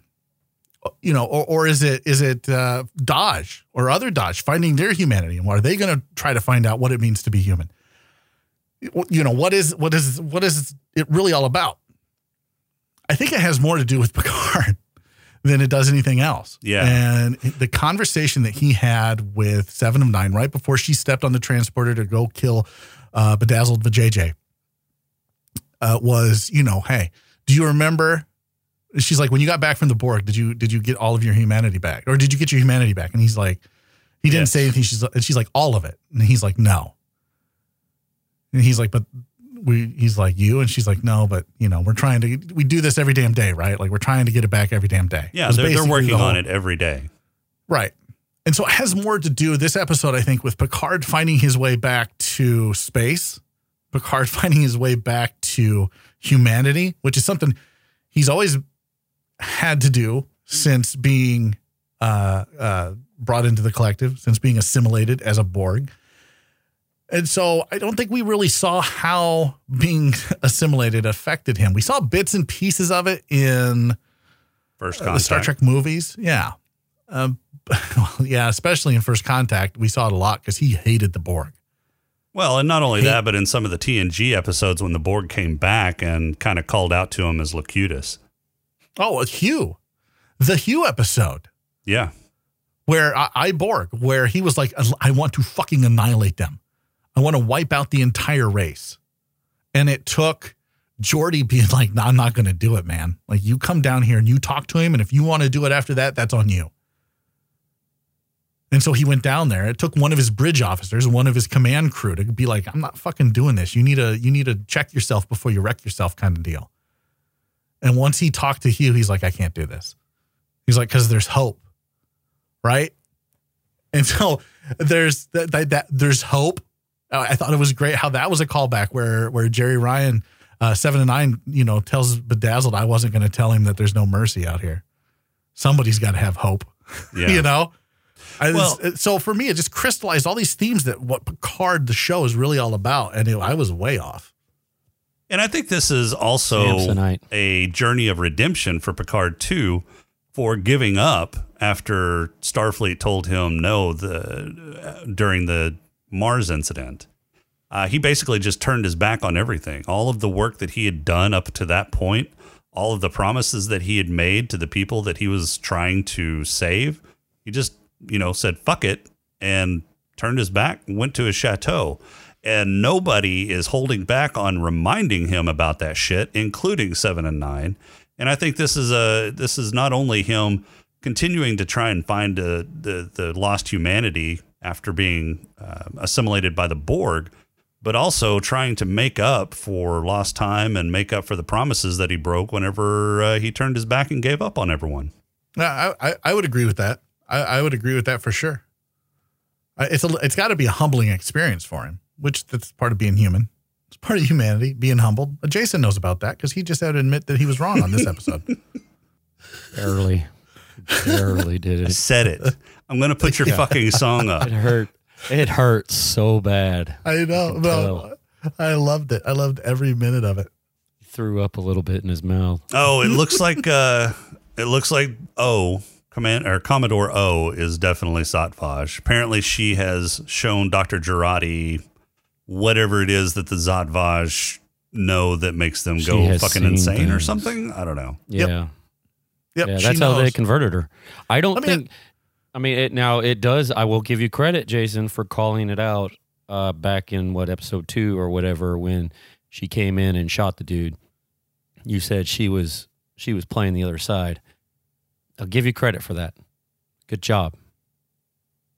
you know, or is it Dahj or other Dahj finding their humanity, and are they going to try to find out what it means to be human? You know, what is it really all about? I think it has more to do with Picard than it does anything else. Yeah. And the conversation that he had with Seven of Nine right before she stepped on the transporter to go kill Bedazzled Vijay was, you know, hey, do you remember? She's like, when you got back from the Borg, did you get all of your humanity back? Or did you get your humanity back? And he's like, he didn't say anything. She's like, all of it. And he's like, no. And he's like, but he's like, you? And she's like, no, but, you know, we do this every damn day, right? Like, we're trying to get it back every damn day. Yeah, they're working on it every day. Right. And so it has more to do this episode, I think, with Picard finding his way back to space, Picard finding his way back to humanity, which is something he's always had to do since being brought into the collective, since being assimilated as a Borg. And so I don't think we really saw how being assimilated affected him. We saw bits and pieces of it in First Contact, the Star Trek movies. Yeah. Especially in First Contact, we saw it a lot because he hated the Borg. Well, and not only that, but in some of the TNG episodes when the Borg came back and kind of called out to him as Locutus. Oh, the Hugh episode. Yeah. Where where he was like, I want to fucking annihilate them. I want to wipe out the entire race. And it took Geordi being like, no, I'm not going to do it, man. Like, you come down here and you talk to him. And if you want to do it after that, that's on you. And so he went down there. It took one of his bridge officers, one of his command crew to be like, I'm not fucking doing this. You need to check yourself before you wreck yourself kind of deal. And once he talked to Hugh, he's like, I can't do this. He's like, because there's hope. Right. And so there's hope. I thought it was great how that was a callback where Jerri Ryan, 7 and 9, you know, tells Bedazzled, I wasn't going to tell him that there's no mercy out here. Somebody's got to have hope, yeah. You know? So for me, it just crystallized all these themes that what Picard, the show, is really all about. And I was way off. And I think this is also a journey of redemption for Picard, too, for giving up after Starfleet told him no during the Mars incident. He basically just turned his back on everything. All of the work that he had done up to that point, all of the promises that he had made to the people that he was trying to save, he just, you know, said, fuck it, and turned his back, went to his chateau. And nobody is holding back on reminding him about that shit, including 7 and 9. And I think this is not only him continuing to try and find the lost humanity after being assimilated by the Borg, but also trying to make up for lost time and make up for the promises that he broke whenever he turned his back and gave up on everyone. I would agree with that. I would agree with that for sure. It's got to be a humbling experience for him, which that's part of being human. It's part of humanity, being humbled. Jason knows about that because he just had to admit that he was wrong on this episode. Barely did it. I said it. I'm going to put your fucking song up. It hurt. It hurts so bad. I know. I loved it. I loved every minute of it. He threw up a little bit in his mouth. Oh, it looks like Commodore O is definitely Zhat Vash. Apparently she has shown Dr. Jurati whatever it is that the Zhat Vash know that makes them go fucking insane things. Or something. I don't know. Yeah. Yep. Yep, yeah, that's how they converted her. It does. I will give you credit, Jason, for calling it out back in episode 2 or whatever, when she came in and shot the dude. You said she was playing the other side. I'll give you credit for that. Good job.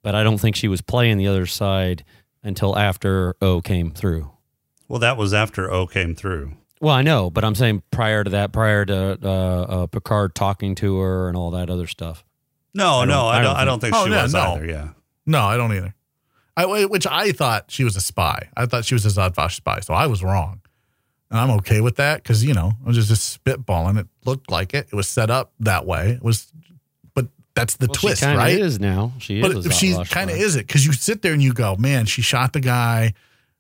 But I don't think she was playing the other side until after O came through. Well, that was after O came through. Well, I know, but I'm saying prior to Picard talking to her and all that other stuff. I don't think she was either. Yeah, no, I don't either. I thought she was a spy. I thought she was a Zhat Vash spy, so I was wrong, and I'm okay with that because, you know, I was just spitballing. It looked like it. It was set up that way. But That's the twist, right? She is now. She kind of is it, because you sit there and you go, man, she shot the guy.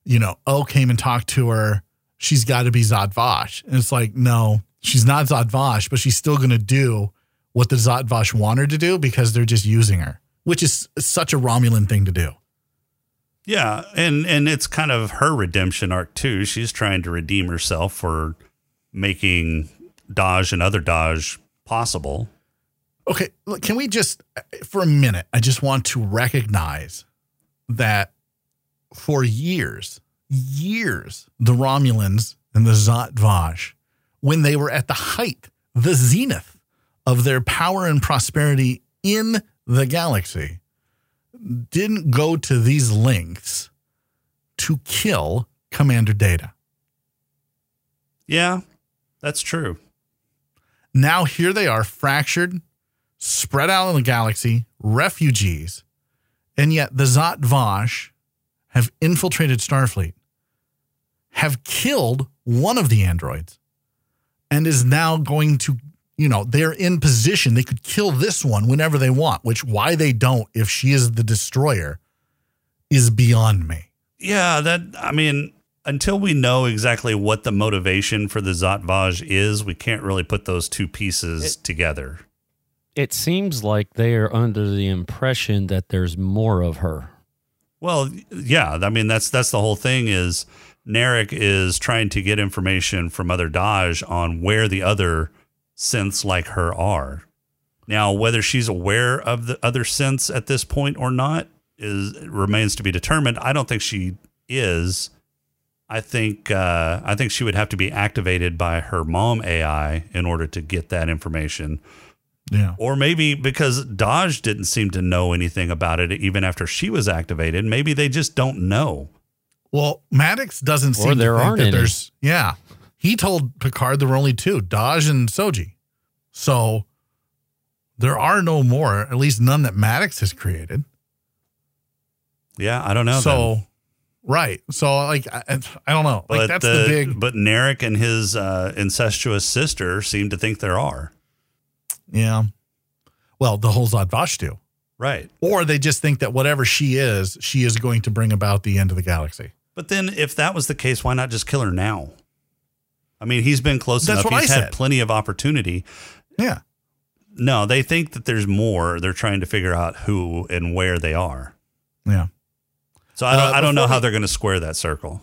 You know, O came and talked to her. She's got to be Zhat Vash. And it's like, no, she's not Zhat Vash, but she's still going to do what the Zhat Vash want her to do because they're just using her, which is such a Romulan thing to do. Yeah, and it's kind of her redemption arc, too. She's trying to redeem herself for making Dahj and other Dahj possible. Okay, look, can we just, for a minute, I just want to recognize that for years, the Romulans and the Zhat Vash, when they were at the height, the zenith of their power and prosperity in the galaxy, didn't go to these lengths to kill Commander Data. Yeah, that's true. Now here they are, fractured, spread out in the galaxy, refugees, and yet the Zhat Vash have infiltrated Starfleet, have killed one of the androids, and is now going to, you know, they're in position. They could kill this one whenever they want, which why they don't, if she is the destroyer, is beyond me. Yeah, that, I mean, until we know exactly what the motivation for the Zhat Vash is, we can't really put those two pieces together. It seems like they are under the impression that there's more of her. Well, yeah, I mean, that's the whole thing is Narek is trying to get information from other Dahj on where the other synths like her are. Now, whether she's aware of the other synths at this point or not remains to be determined. I don't think she is. I think she would have to be activated by her mom AI in order to get that information. Yeah. Or maybe because Dahj didn't seem to know anything about it even after she was activated, maybe they just don't know. Well, Maddox doesn't seem to think that there's... Yeah. He told Picard there were only two, Dahj and Soji. So there are no more, at least none that Maddox has created. Yeah, I don't know. So... Then. Right. So, like, I don't know. Like, but that's the big... But Narek and his incestuous sister seem to think there are. Yeah. Well, the whole Zhat Vash do. Right. Or they just think that whatever she is going to bring about the end of the galaxy. But then if that was the case, why not just kill her now? I mean, he's been close enough. He's had plenty of opportunity. Yeah. No, they think that there's more. They're trying to figure out who and where they are. Yeah. So I don't know how they're going to square that circle.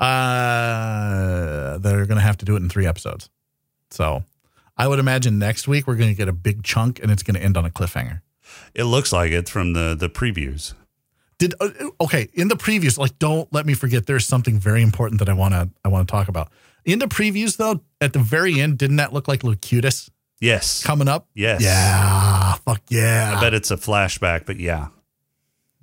They're going to have to do it in 3 episodes. So I would imagine next week we're going to get a big chunk and it's going to end on a cliffhanger. It looks like it from the previews. In the previews, like, don't let me forget. There's something very important that I want to talk about in the previews, though. At the very end, didn't that look like Locutus? Yes. Coming up. Yes. Yeah. Fuck yeah. I bet it's a flashback, but yeah.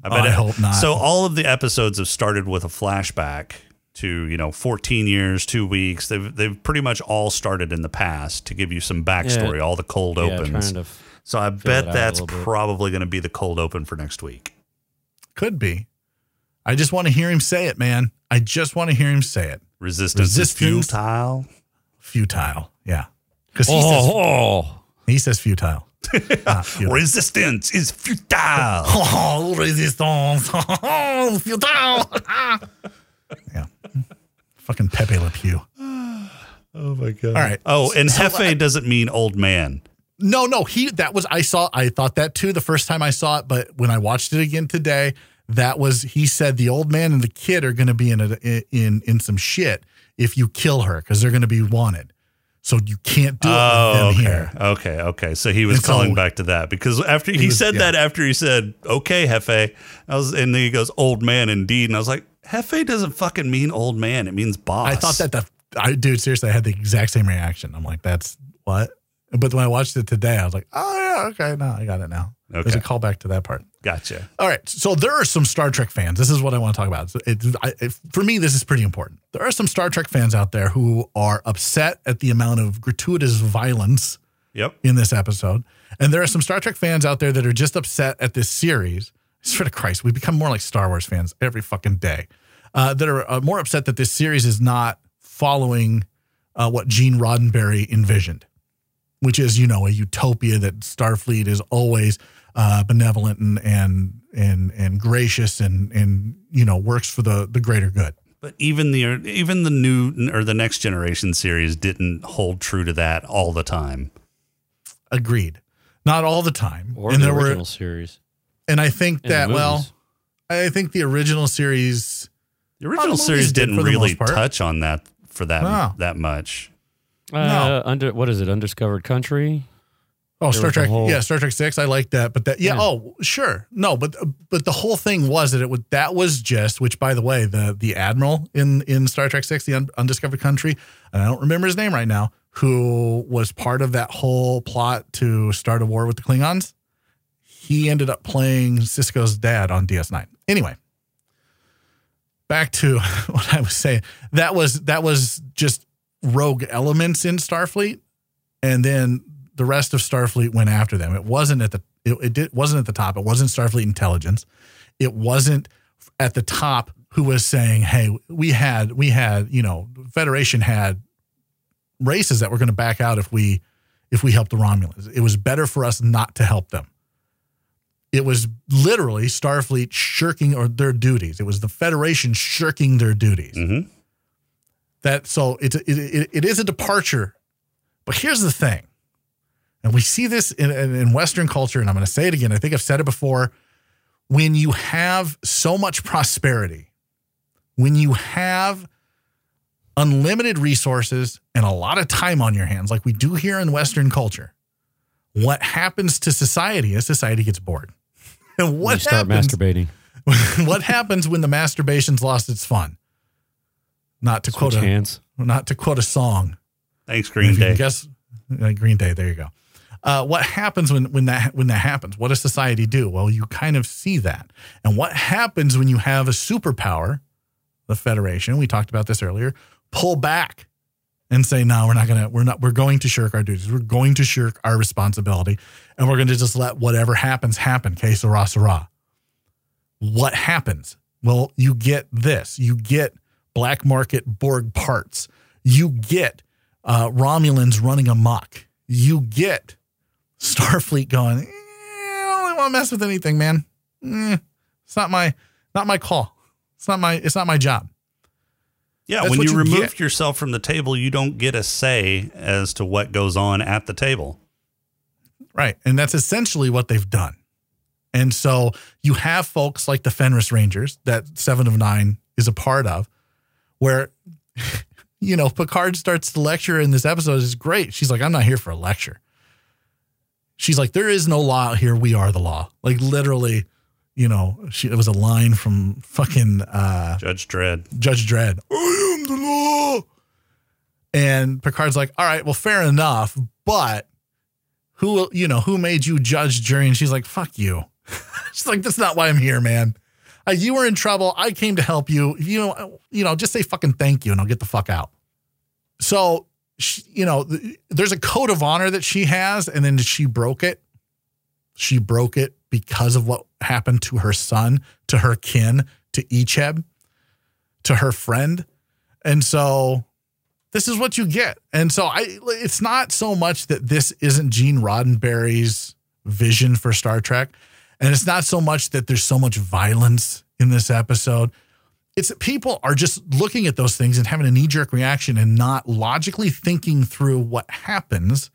I hope not. So all of the episodes have started with a flashback to, 14 years, 2 weeks. They've pretty much all started in the past to give you some backstory, all the cold opens. So I bet that's probably going to be the cold open for next week. Could be. I just want to hear him say it, man. I just want to hear him say it. Resistance is futile. Futile. Yeah. Because he says futile. Resistance is futile. Oh, resistance. Oh, futile. Yeah. Fucking Pepe Le Pew. Oh, my God. All right. Oh, and Hefe doesn't mean old man. No. I thought that too the first time I saw it, but when I watched it again today, he said the old man and the kid are going to be in some shit if you kill her because they're going to be wanted. So you can't do it with them here. Okay. So he was calling back to that because after he said, okay, Hefe, and then he goes, old man indeed. And I was like, Hefe doesn't fucking mean old man. It means boss. I thought that dude, seriously, I had the exact same reaction. I'm like, that's what? But when I watched it today, I was like, oh, yeah, okay. No, I got it now. Okay. There's a callback to that part. Gotcha. All right. So there are some Star Trek fans. This is what I want to talk about. For me, this is pretty important. There are some Star Trek fans out there who are upset at the amount of gratuitous violence in this episode. And there are some Star Trek fans out there that are just upset at this series. I swear to Christ, we become more like Star Wars fans every fucking day. That are more upset that this series is not following what Gene Roddenberry envisioned. which is, you know, a utopia that Starfleet is always benevolent and gracious and you know, works for the greater good. But even the new or the Next Generation series didn't hold true to that all the time. Agreed. Not all the time. Or and the there original were, series. And I think and that, well, I think the original series. The original series didn't really touch on that for that that much. No. What is it? Undiscovered Country? Oh, Star Trek. Yeah, Star Trek VI. I like that. But that, yeah. Oh, sure. No, but the whole thing was that that was just, which by the way, the Admiral in Star Trek VI, the Undiscovered Country, and I don't remember his name right now, who was part of that whole plot to start a war with the Klingons. He ended up playing Sisko's dad on DS9. Anyway, back to what I was saying. That was just rogue elements in Starfleet, and then the rest of Starfleet went after them. It wasn't at the top. It wasn't Starfleet intelligence. It wasn't at the top who was saying, "Hey, we had you know, Federation had races that were going to back out if we helped the Romulans. It was better for us not to help them." It was literally Starfleet shirking or their duties. It was the Federation shirking their duties. Mm-hmm. So it is a departure. But here's the thing. And we see this in Western culture, and I'm going to say it again. I think I've said it before. When you have so much prosperity, when you have unlimited resources and a lot of time on your hands, like we do here in Western culture, what happens to society is society gets bored. And what start happens? Masturbating. What happens when the masturbation's lost its fun? Not to quote a song. Thanks, Green Day. Guess Green Day. There you go. What happens when that happens? What does society do? Well, you kind of see that. And what happens when you have a superpower, the Federation? We talked about this earlier. Pull back and say, no, we're going to shirk our duties. We're going to shirk our responsibility, and we're going to just let whatever happens happen. Que sera, sera. What happens? Well, you get this. You get black market Borg parts. You get Romulans running amok. You get Starfleet going, I don't really want to mess with anything, man. It's not my call. It's not my job. Yeah, that's when you remove yourself from the table, you don't get a say as to what goes on at the table. Right, and that's essentially what they've done. And so you have folks like the Fenris Rangers that 7 of 9 is a part of, where, you know, Picard starts to lecture in this episode. It's great. She's like, I'm not here for a lecture. She's like, there is no law here. We are the law. Like, literally. You know, it was a line from fucking Judge Dredd. I am the law. And Picard's like, all right, well, fair enough. But who made you judge, jury? And she's like, fuck you. She's like, that's not why I'm here, man. You were in trouble. I came to help you. You know, just say fucking thank you and I'll get the fuck out. So, you know, there's a code of honor that she has, and then she broke it. She broke it because of what happened to her son, to her kin, to Icheb, to her friend. And so this is what you get. And so it's not so much that this isn't Gene Roddenberry's vision for Star Trek. And it's not so much that there's so much violence in this episode. It's that people are just looking at those things and having a knee-jerk reaction and not logically thinking through what happens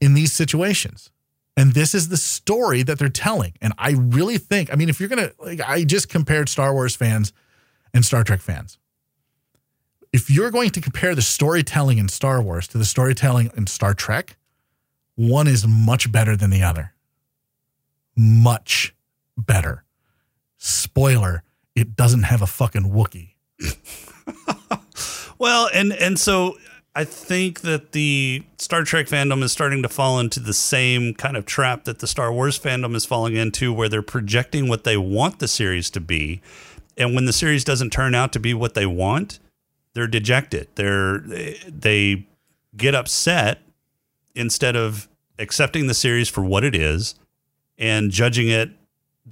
in these situations. And this is the story that they're telling. And I really think, I mean, if you're going to, like, I just compared Star Wars fans and Star Trek fans. If you're going to compare the storytelling in Star Wars to the storytelling in Star Trek, one is much better than the other. Much better. Spoiler, it doesn't have a fucking Wookiee. Well, and so I think that the Star Trek fandom is starting to fall into the same kind of trap that the Star Wars fandom is falling into, where they're projecting what they want the series to be. And when the series doesn't turn out to be what they want, they're dejected. They get upset instead of accepting the series for what it is and judging it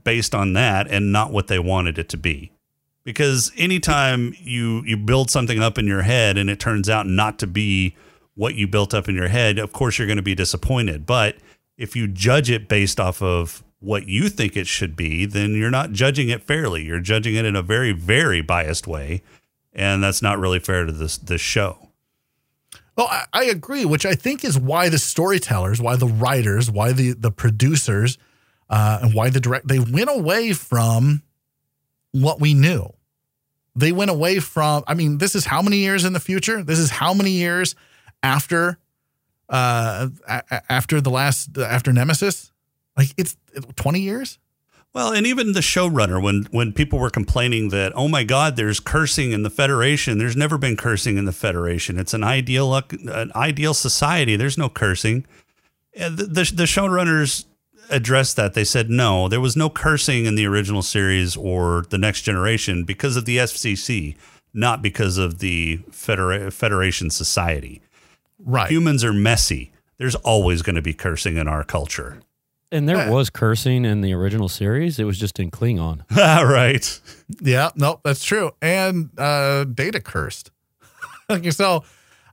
based on that and not what they wanted it to be. Because anytime you build something up in your head and it turns out not to be what you built up in your head, of course you're going to be disappointed. But if you judge it based off of what you think it should be, then you're not judging it fairly. You're judging it in a very, very biased way. And that's not really fair to this show. Well, I agree, which I think is why the storytellers, why the writers, why the producers, and why the director, they went away from what we knew. They went away from, I mean, this is how many years in the future? This is how many years after Nemesis? Like, it's 20 years? Well, and even the showrunner, when people were complaining that, oh my God, there's cursing in the Federation. There's never been cursing in the Federation. It's an ideal society. There's no cursing. The showrunners addressed that. They said, no, there was no cursing in the original series or the Next Generation because of the FCC, not because of the Federation society. Right. Humans are messy. There's always going to be cursing in our culture. And there was cursing in the original series. It was just in Klingon. Right. Yeah. No, that's true. And Data cursed. Okay, so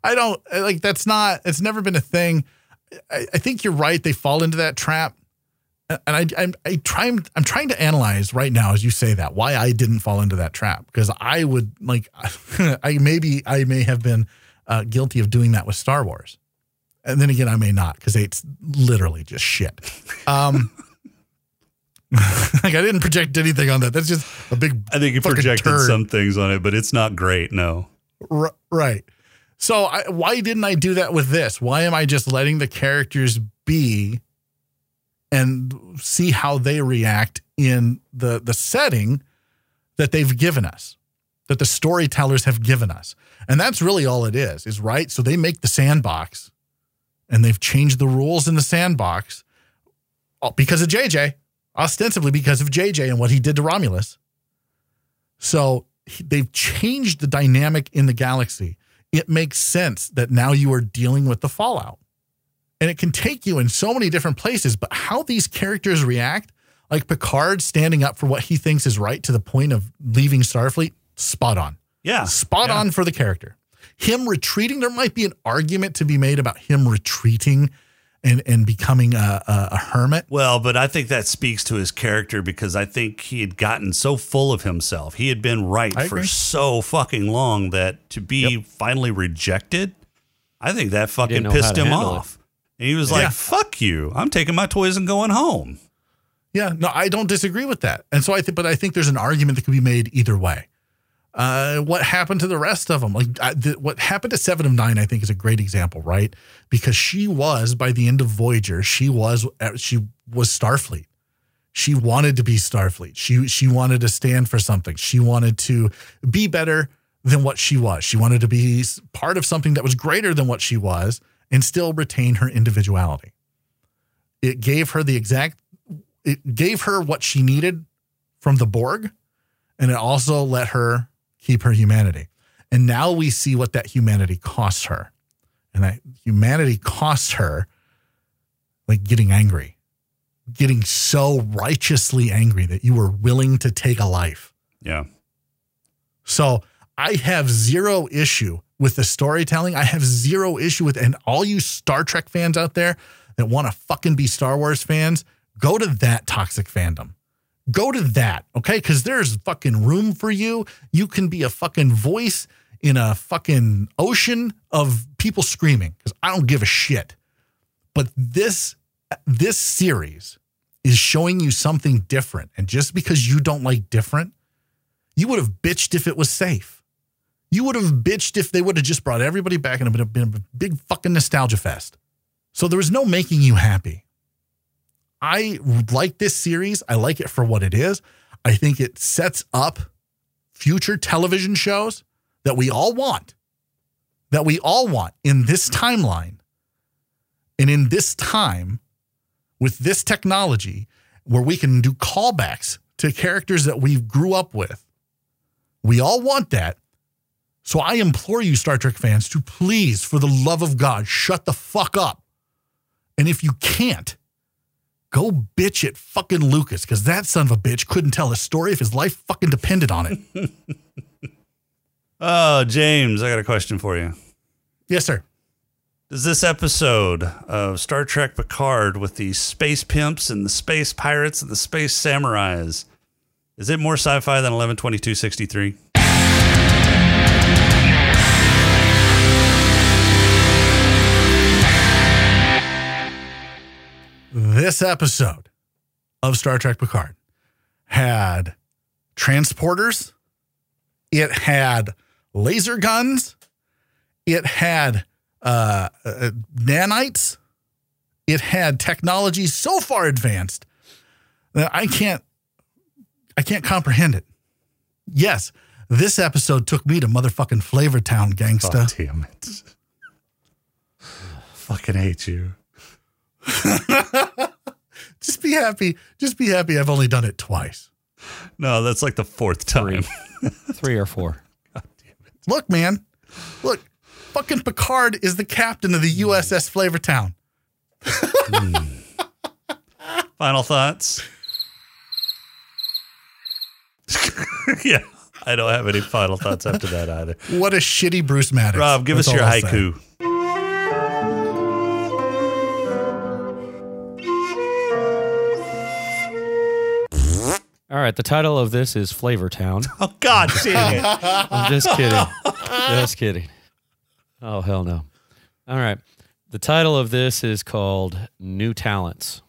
I don't like, that's not, it's never been a thing. I think you're right. They fall into that trap. And I'm trying to analyze right now, as you say that, why I didn't fall into that trap. Because I would like, I may have been guilty of doing that with Star Wars. And then again, I may not, because it's literally just shit. Like, I didn't project anything on that. That's just a big, I think you projected turd. Some things on it, but it's not great. No. Right. So why didn't I do that with this? Why am I just letting the characters be and see how they react in the setting that they've given us, that the storytellers have given us? And that's really all it is right? So they make the sandbox. And they've changed the rules in the sandbox because of JJ, ostensibly because of JJ and what he did to Romulus. So they've changed the dynamic in the galaxy. It makes sense that now you are dealing with the fallout. And it can take you in so many different places, but how these characters react, like Picard standing up for what he thinks is right to the point of leaving Starfleet, spot on. Yeah. Spot on for the character. Him retreating, there might be an argument to be made about him retreating and becoming a hermit. Well, but I think that speaks to his character because I think he had gotten so full of himself. He had been right for so fucking long that to be finally rejected, I think that fucking pissed him off. And he was like, fuck you. I'm taking my toys and going home. Yeah, no, I don't disagree with that. And so I think there's an argument that could be made either way. What happened to the rest of them? Like what happened to Seven of Nine, I think, is a great example, right? Because she was, by the end of Voyager, she was Starfleet. She wanted to be Starfleet. She wanted to stand for something. She wanted to be better than what she was. She wanted to be part of something that was greater than what she was and still retain her individuality. It gave her what she needed from the Borg, and it also let her keep her humanity. And now we see what that humanity costs her. And that humanity costs her, like, getting angry, getting so righteously angry that you were willing to take a life. Yeah. So I have zero issue with the storytelling. I have zero issue with, and all you Star Trek fans out there that want to fucking be Star Wars fans, go to that toxic fandom. Go to that, okay? Because there's fucking room for you. You can be a fucking voice in a fucking ocean of people screaming because I don't give a shit. But this series is showing you something different. And just because you don't like different, you would have bitched if it was safe. You would have bitched if they would have just brought everybody back and it would have been a big fucking nostalgia fest. So there was no making you happy. I like this series. I like it for what it is. I think it sets up future television shows that we all want in this timeline and in this time with this technology where we can do callbacks to characters that we grew up with. We all want that. So I implore you, Star Trek fans, to please, for the love of God, shut the fuck up. And if you can't, go bitch at fucking Lucas, because that son of a bitch couldn't tell a story if his life fucking depended on it. Oh, James, I got a question for you. Yes, sir. is this episode of Star Trek Picard with the space pimps and the space pirates and the space samurais. Is it more sci-fi than 11-22-63? This episode of Star Trek Picard had transporters. It had laser guns. It had nanites. It had technology so far advanced that I can't comprehend it. Yes, this episode took me to motherfucking Flavor Town, gangsta. Oh, damn it! Fucking hate you. Just be happy. Just be happy. I've only done it twice. No, that's like the fourth time. Three or four. God damn it. Look, man. Look, fucking Picard is the captain of the USS Flavor Town. Final thoughts? Yeah, I don't have any final thoughts after that either. What a shitty Bruce Maddox. Rob, give us your haiku. All right, the title of this is Flavor Town. Oh, God damn it. I'm just kidding. Just kidding. Oh, hell no. All right. The title of this is called New Talents.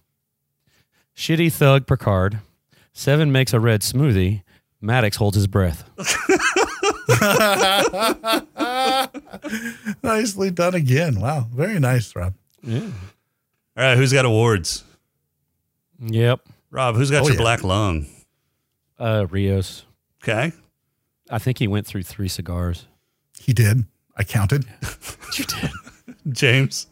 Shitty thug Picard. Seven makes a red smoothie. Maddox holds his breath. Nicely done again. Wow. Very nice, Rob. Yeah. All right, who's got awards? Yep. Rob, who's got your black lung? Rios. Okay. I think he went through 3 cigars. He did. I counted. You did. James.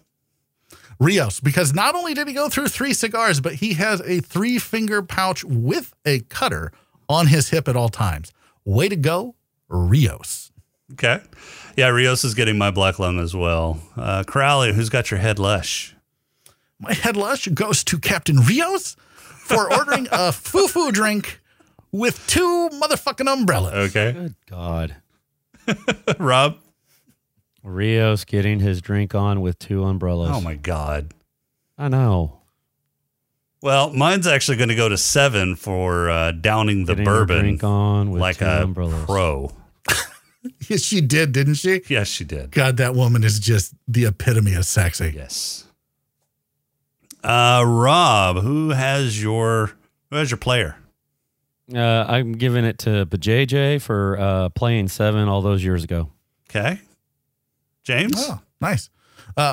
Rios, because not only did he go through 3 cigars, but he has a 3-finger pouch with a cutter on his hip at all times. Way to go, Rios. Okay. Yeah, Rios is getting my black lung as well. Crowley, who's got your head lush? My head lush goes to Captain Rios for ordering a foo-foo drink with 2 motherfucking umbrellas. Okay. Good God. Rob? Rios getting his drink on with 2 umbrellas. Oh, my God. I know. Well, mine's actually going to go to 7 for downing the bourbon drink on with like 2 umbrellas. Pro. Yes, she did, didn't she? Yes, she did. God, that woman is just the epitome of sexy. Yes. Rob, who has your player? I'm giving it to Bjayzel for playing 7 all those years ago. Okay. James? Oh, nice.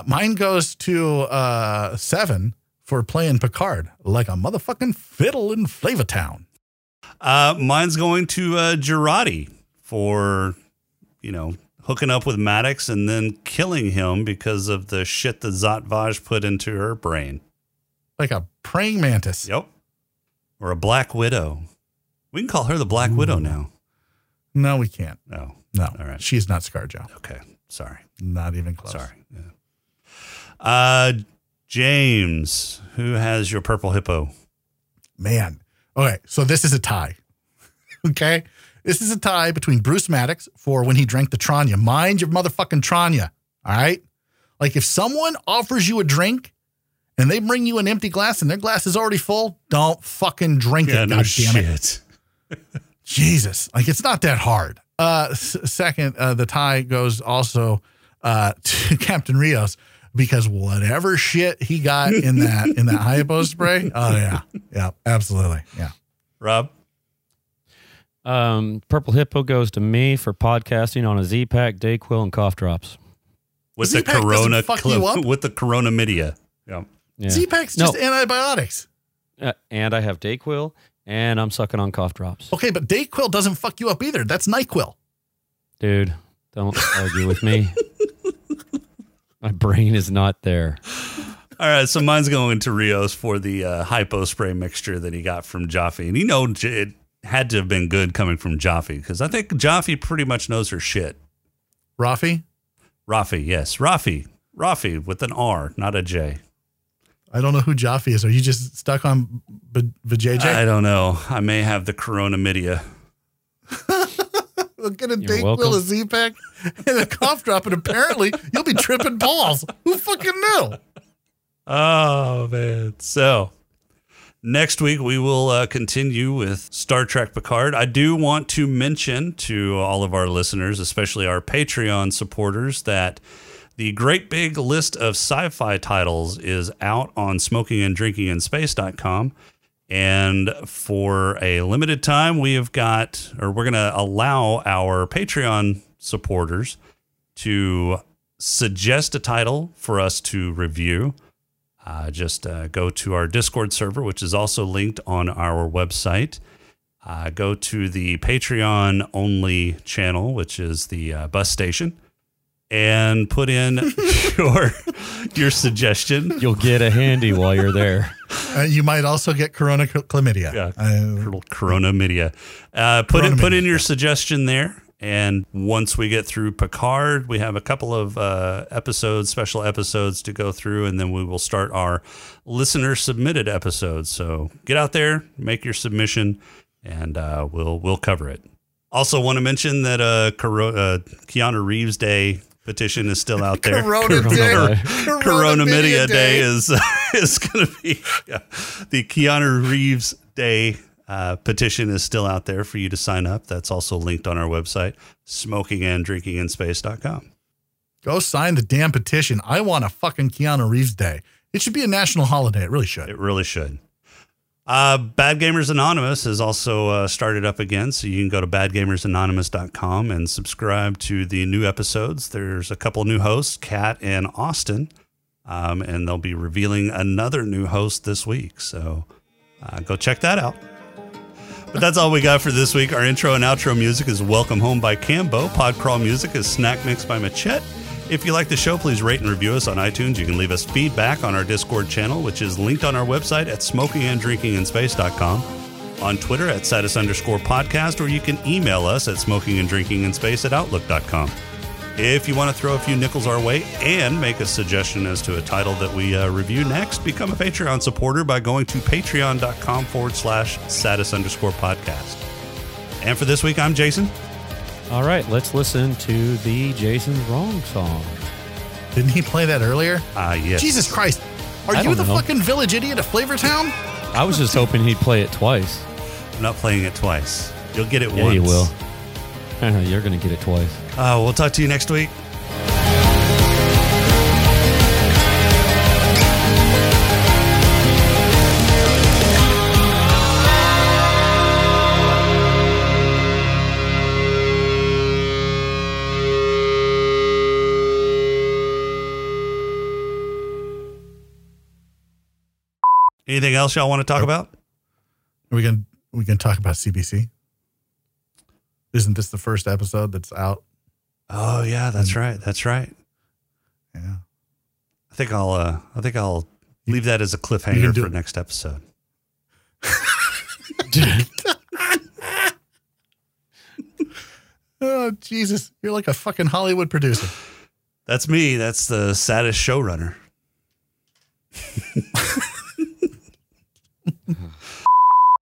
Mine goes to 7 for playing Picard like a motherfucking fiddle in Flavor Town. Mine's going to Jurati for, hooking up with Maddox and then killing him because of the shit that Zhat Vash put into her brain. Like a praying mantis. Yep. Or a black widow. We can call her the Black Widow now. No, we can't. No. No. All right. She's not ScarJo. Okay. Sorry. Not even close. Sorry. Yeah. James, who has your purple hippo? Man. Okay. So this is a tie. Okay. This is a tie between Bruce Maddox for when he drank the Tranya. Mind your motherfucking Tranya. All right. Like if someone offers you a drink and they bring you an empty glass and their glass is already full, don't fucking drink it. No shit. Jesus. Like it's not that hard. Second, the tie goes also to Captain Rios because whatever shit he got in that hypo spray. Oh yeah. Yeah, absolutely. Yeah. Rob. Purple Hippo goes to me for podcasting on a Z-Pack, Dayquil, and cough drops. With the Corona with the Corona Midia. Yeah. Yeah. Z-Pack's just antibiotics. And I have Dayquil. And I'm sucking on cough drops. Okay, but Dayquil doesn't fuck you up either. That's NyQuil. Dude, don't argue with me. My brain is not there. All right, so mine's going to Rios for the hypo spray mixture that he got from Jaffe. And it had to have been good coming from Jaffe because I think Jaffe pretty much knows her shit. Raffi, yes. Raffi with an R, not a J. I don't know who Jaffe is. Are you just stuck on Bjayzel? I don't know. I may have the Corona Midia. get a Dayquil, a Z-Pack, and a cough drop, and apparently you'll be tripping balls. Who fucking knew? Oh, man. So next week we will continue with Star Trek Picard. I do want to mention to all of our listeners, especially our Patreon supporters, that the great big list of sci-fi titles is out on smokinganddrinkinginspace.com. And for a limited time, we have got, or we're going to allow our Patreon supporters to suggest a title for us to review. Just go to our Discord server, which is also linked on our website. Go to the Patreon only channel, which is the bus station, and put in your suggestion. You'll get a handy while you're there. You might also get chlamydia. Yeah, chronomidia. Put in your suggestion there. And once we get through Picard, we have a couple of special episodes to go through, and then we will start our listener-submitted episodes. So get out there, make your submission, and we'll cover it. Also want to mention that Keanu Reeves Day petition is still out there. Coronamidia Day is going to be the Keanu Reeves Day petition is still out there for you to sign up. That's also linked on our website, smokinganddrinkinginspace.com. Go sign the damn petition. I want a fucking Keanu Reeves Day. It should be a national holiday. It really should. It really should. Bad Gamers Anonymous has also started up again, so you can go to badgamersanonymous.com and subscribe to the new episodes. There's a couple new hosts, Kat and Austin, and they'll be revealing another new host this week, so go check that out. But that's all we got for this week. Our intro and outro music is Welcome Home by Cambo. Podcrawl music is Snack Mix by Machette. If you like the show, please rate and review us on iTunes. You can leave us feedback on our Discord channel, which is linked on our website at smokinganddrinkinginspace.com, on Twitter at @status_podcast, or you can email us at smokinganddrinkinginspace@outlook.com. If you want to throw a few nickels our way and make a suggestion as to a title that we review next, become a Patreon supporter by going to patreon.com/status_podcast. And for this week, I'm Jason. All right, let's listen to the Jason's Wrong song. Didn't he play that earlier? Yes. Jesus Christ. Are you the fucking village idiot of Flavor Town? I was just hoping he'd play it twice. I'm not playing it twice. You'll get it once. Yeah, you will. You're going to get it twice. We'll talk to you next week. Anything else y'all want to talk about? Are we gonna talk about CBC? Isn't this the first episode that's out? Oh yeah, that's right. Yeah, I think I'll leave that as a cliffhanger for next episode. Oh Jesus, you're like a fucking Hollywood producer. That's me. That's the saddest showrunner.